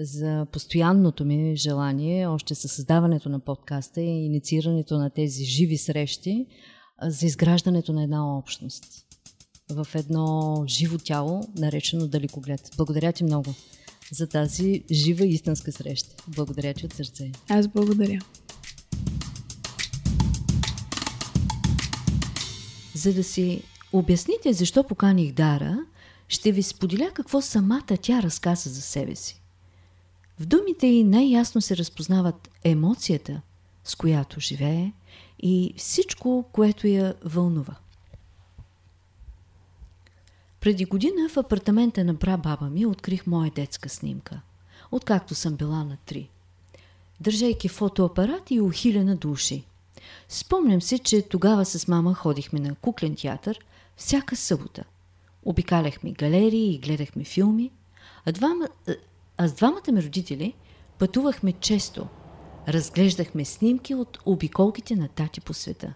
за постоянното ми желание, още със създаването на подкаста и инициирането на тези живи срещи, за изграждането на една общност в едно живо тяло, наречено далекоглед. Благодаря ти много за тази жива и истинска среща. Благодаря ти от сърце. Аз благодаря. За да си обясните защо поканих Дара, ще ви споделя какво самата тя разказа за себе си. В думите ѝ най-ясно се разпознават емоцията, с която живее, и всичко, което я вълнува. Преди година в апартамента на прабаба ми открих моя детска снимка, откакто съм била на 3, държайки фотоапарат и ухилена до уши. Спомням си, че тогава с мама ходихме на куклен театър всяка събота. Обикаляхме галерии и гледахме филми, а с двамата ми родители пътувахме често. Разглеждахме снимки от обиколките на тати по света.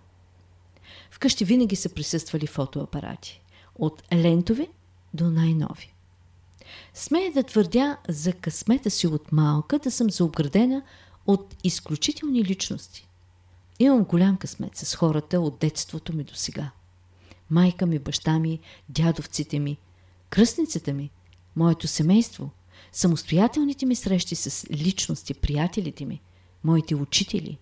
Вкъщи винаги са присъствали фотоапарати. От лентови до най-нови. Смея да твърдя за късмета си от малка да съм заобградена от изключителни личности. Имам голям късмет с хората от детството ми до сега. Майка ми, баща ми, дядовците ми, кръстницата ми, моето семейство, самостоятелните ми срещи с личности, приятелите ми, моите учители.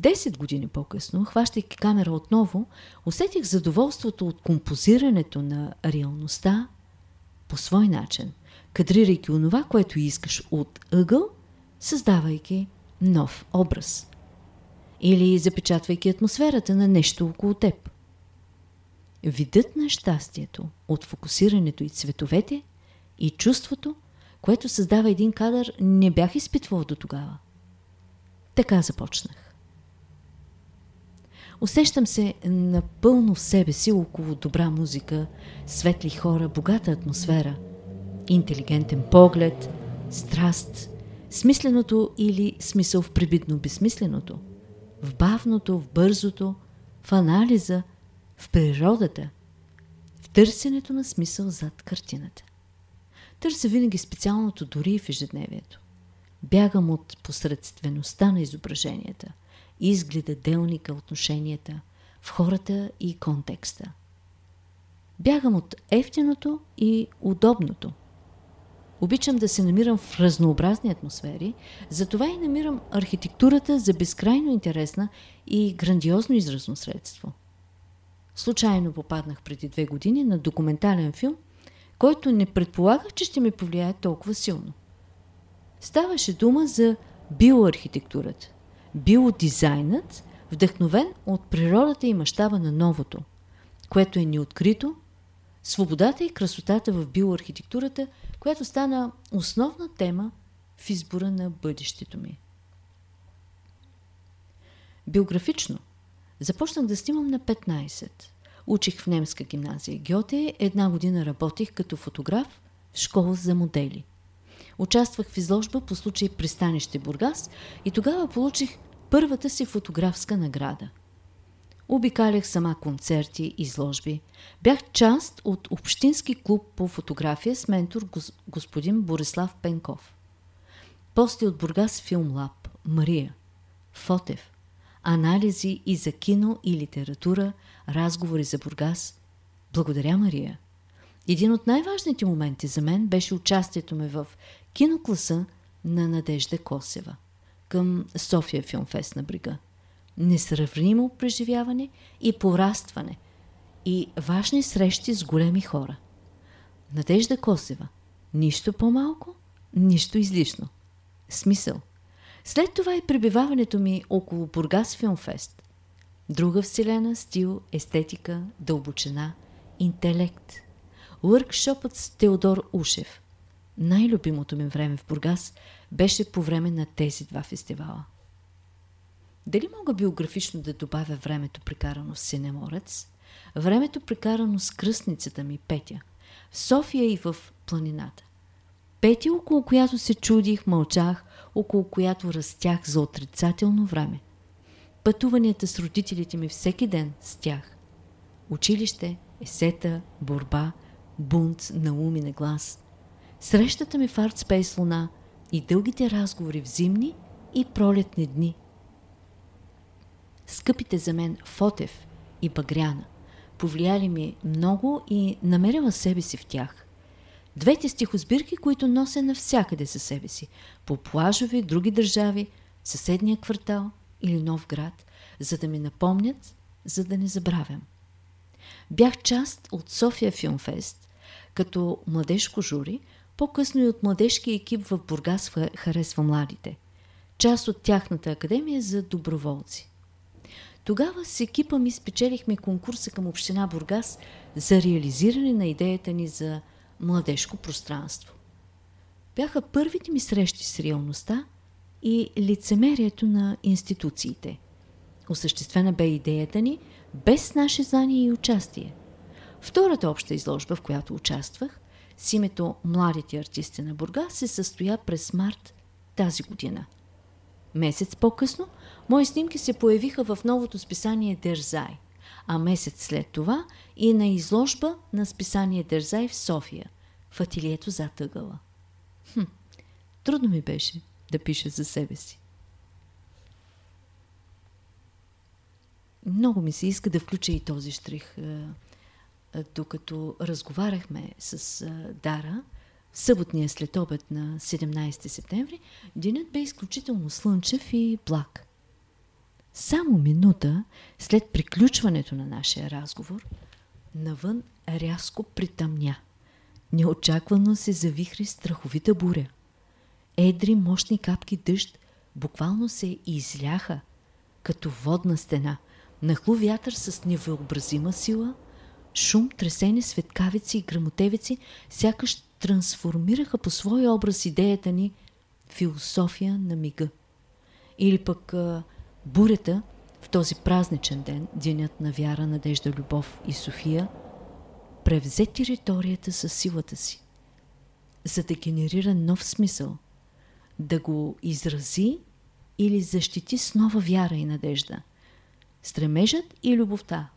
10 години по-късно, хващайки камера отново, усетих задоволството от композирането на реалността по свой начин, кадрирайки онова, което искаш от ъгъл, създавайки нов образ или запечатвайки атмосферата на нещо около теб. Видът на щастието от фокусирането и цветовете и чувството, което създава един кадър, не бях изпитвал до тогава. Така започнах. Усещам се напълно в себе си около добра музика, светли хора, богата атмосфера, интелигентен поглед, страст, смисленото или смисъл в прибидно безсмисленото, в бавното, в бързото, в анализа, в природата, в търсенето на смисъл зад картината. търся винаги специалното дори и в ежедневието. Бягам от посредствеността на изображенията, изгледа, делника, отношенията, в хората и контекста. Бягам от евтиното и удобното. Обичам да се намирам в разнообразни атмосфери, затова и намирам архитектурата за безкрайно интересна и грандиозно изразно средство. Случайно попаднах преди 2 години на документален филм, който не предполагах, че ще ми повлияе толкова силно. Ставаше дума за биоархитектурата, биодизайнът, вдъхновен от природата и мащаба на новото, което е неоткрито, свободата и красотата в биоархитектурата, която стана основна тема в избора на бъдещето ми. Биографично започнах да снимам на 15. Учих в немска гимназия Гьоте, 1 година работих като фотограф в школа за модели. Участвах в изложба по случай пристанище Бургас и тогава получих първата си фотографска награда. Обикалях сама концерти, изложби. Бях част от общински клуб по фотография с ментор господин Борислав Пенков. После от Бургас Филмлаб, Мария, Фотев, анализи и за кино и литература, разговори за Бургас. Благодаря, Мария. Един от най-важните моменти за мен беше участието ми в кинокласа на Надежда Косева към Sofia Filmfest на брега. Несравнимо преживяване и порастване и важни срещи с големи хора. Надежда Косева. Нищо по-малко, нищо излишно. Смисъл. След това и пребиваването ми около Бургас Филмфест. Друга вселена, стил, естетика, дълбочина, интелект. Уъркшопът с Теодор Ушев. Най-любимото ми време в Бургас беше по време на тези 2 фестивала. Дали мога биографично да добавя времето прекарано в Синеморец, времето прекарано с кръстницата ми Петя, в София и в планината? Петя, около която се чудих, мълчах, около която растях за отрицателно време. Пътуванията с родителите ми всеки ден с тях. Училище, есета, борба, бунт на ум и на глас. Срещата ми в Artspace Luna и дългите разговори в зимни и пролетни дни. Скъпите за мен Фотев и Багряна повлияли ми много и намерила себе си в тях. 2 стихосбирки, които нося навсякъде със себе си, по плажове, други държави, съседния квартал или нов град, за да ми напомнят, за да не забравям. Бях част от Sofia Filmfest като младежко жури, по-късно и от младежки екип в Бургас харесва младите. Част от тяхната академия за доброволци. Тогава с екипа ми спечелихме конкурса към Община Бургас за реализиране на идеята ни за младежко пространство. Бяха първите ми срещи с реалността и лицемерието на институциите. Осъществена бе идеята ни без наше знание и участие. Втората обща изложба, в която участвах, с името Младите артисти на Бургас, се състоя през март тази година. Месец по-късно мои снимки се появиха в новото списание Държай, а месец след това и на изложба на списание Държай в София, в ателието зад ъгъла. Трудно ми беше да пиша за себе си. Много ми се иска да включа и този щрих. Докато разговаряхме с Дара, съботния следобед на 17 септември, денят бе изключително слънчев и благ. Само минута след приключването на нашия разговор, навън рязко притъмня. Неочаквано се завихри страховита буря. Едри мощни капки дъжд буквално се изляха като водна стена. Нахлу вятър с невъобразима сила, шум, тресени, светкавици и грамотевици сякаш трансформираха по своя образ идеята ни философия на мига. Или пък бурята в този празничен ден, денят на вяра, надежда, любов и София, превзе територията със силата си, за да генерира нов смисъл, да го изрази или защити с нова вяра и надежда, стремежът и любовта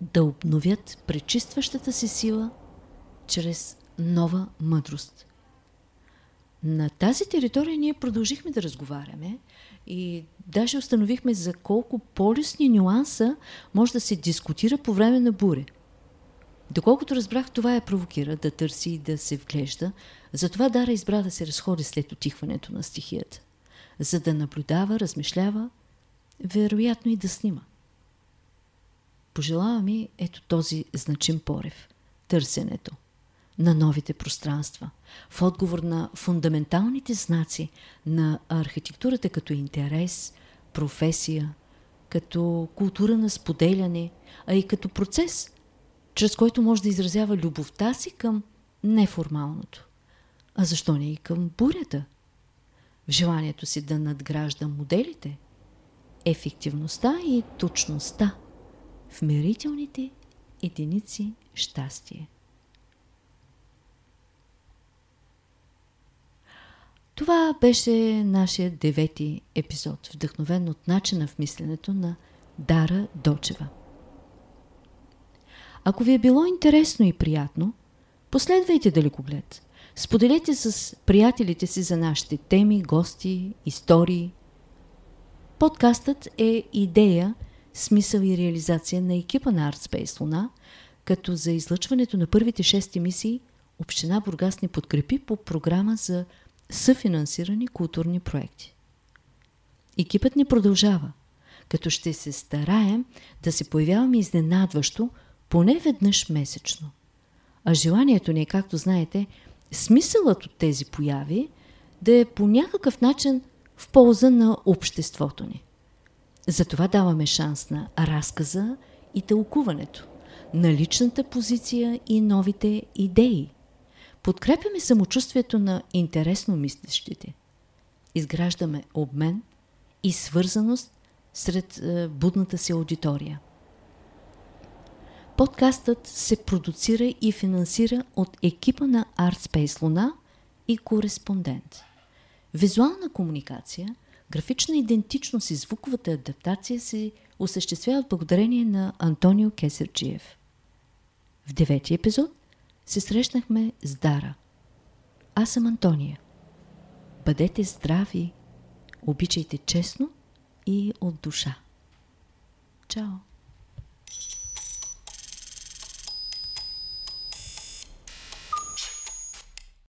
да обновят пречистващата си сила чрез нова мъдрост. На тази територия ние продължихме да разговаряме и даже установихме за колко полюсни нюанса може да се дискутира по време на буре. Доколкото разбрах, това я провокира да търси и да се вглежда. Затова Дара избра да се разходи след утихването на стихията, за да наблюдава, размишлява, вероятно и да снима. Пожелава ми ето този значим порив – търсенето на новите пространства, в отговор на фундаменталните знаци на архитектурата като интерес, професия, като култура на споделяне, а и като процес, чрез който може да изразява любовта си към неформалното. А защо не и към бурята? В желанието си да надгражда моделите, ефективността и точността в мерителните единици щастие. Това беше нашия 9-ти епизод, вдъхновен от начина в мисленето на Дара Дочева. Ако ви е било интересно и приятно, последвайте Далекоглед. Споделете с приятелите си за нашите теми, гости, истории. Подкастът е идея, смисъл и реализация на екипа на Artspace Luna, като за излъчването на първите 6 емисии Община Бургас ни подкрепи по програма за съфинансирани културни проекти. Екипът ни продължава, като ще се стараем да се появяваме изненадващо поне веднъж месечно. А желанието ни е, както знаете, смисълът от тези появи да е по някакъв начин в полза на обществото ни. Затова даваме шанс на разказа и тълкуването, на личната позиция и новите идеи. Подкрепяме самочувствието на интересно мислещите. Изграждаме обмен и свързаност сред будната си аудитория. Подкастът се продуцира и финансира от екипа на Artspace Luna и Кореспондент. Визуална комуникация, графична идентичност и звуковата адаптация се осъществяват благодарение на Антонио Кесерджиев. В 9-ти епизод се срещнахме с Дара. Аз съм Антония. Бъдете здрави, обичайте честно и от душа. Чао!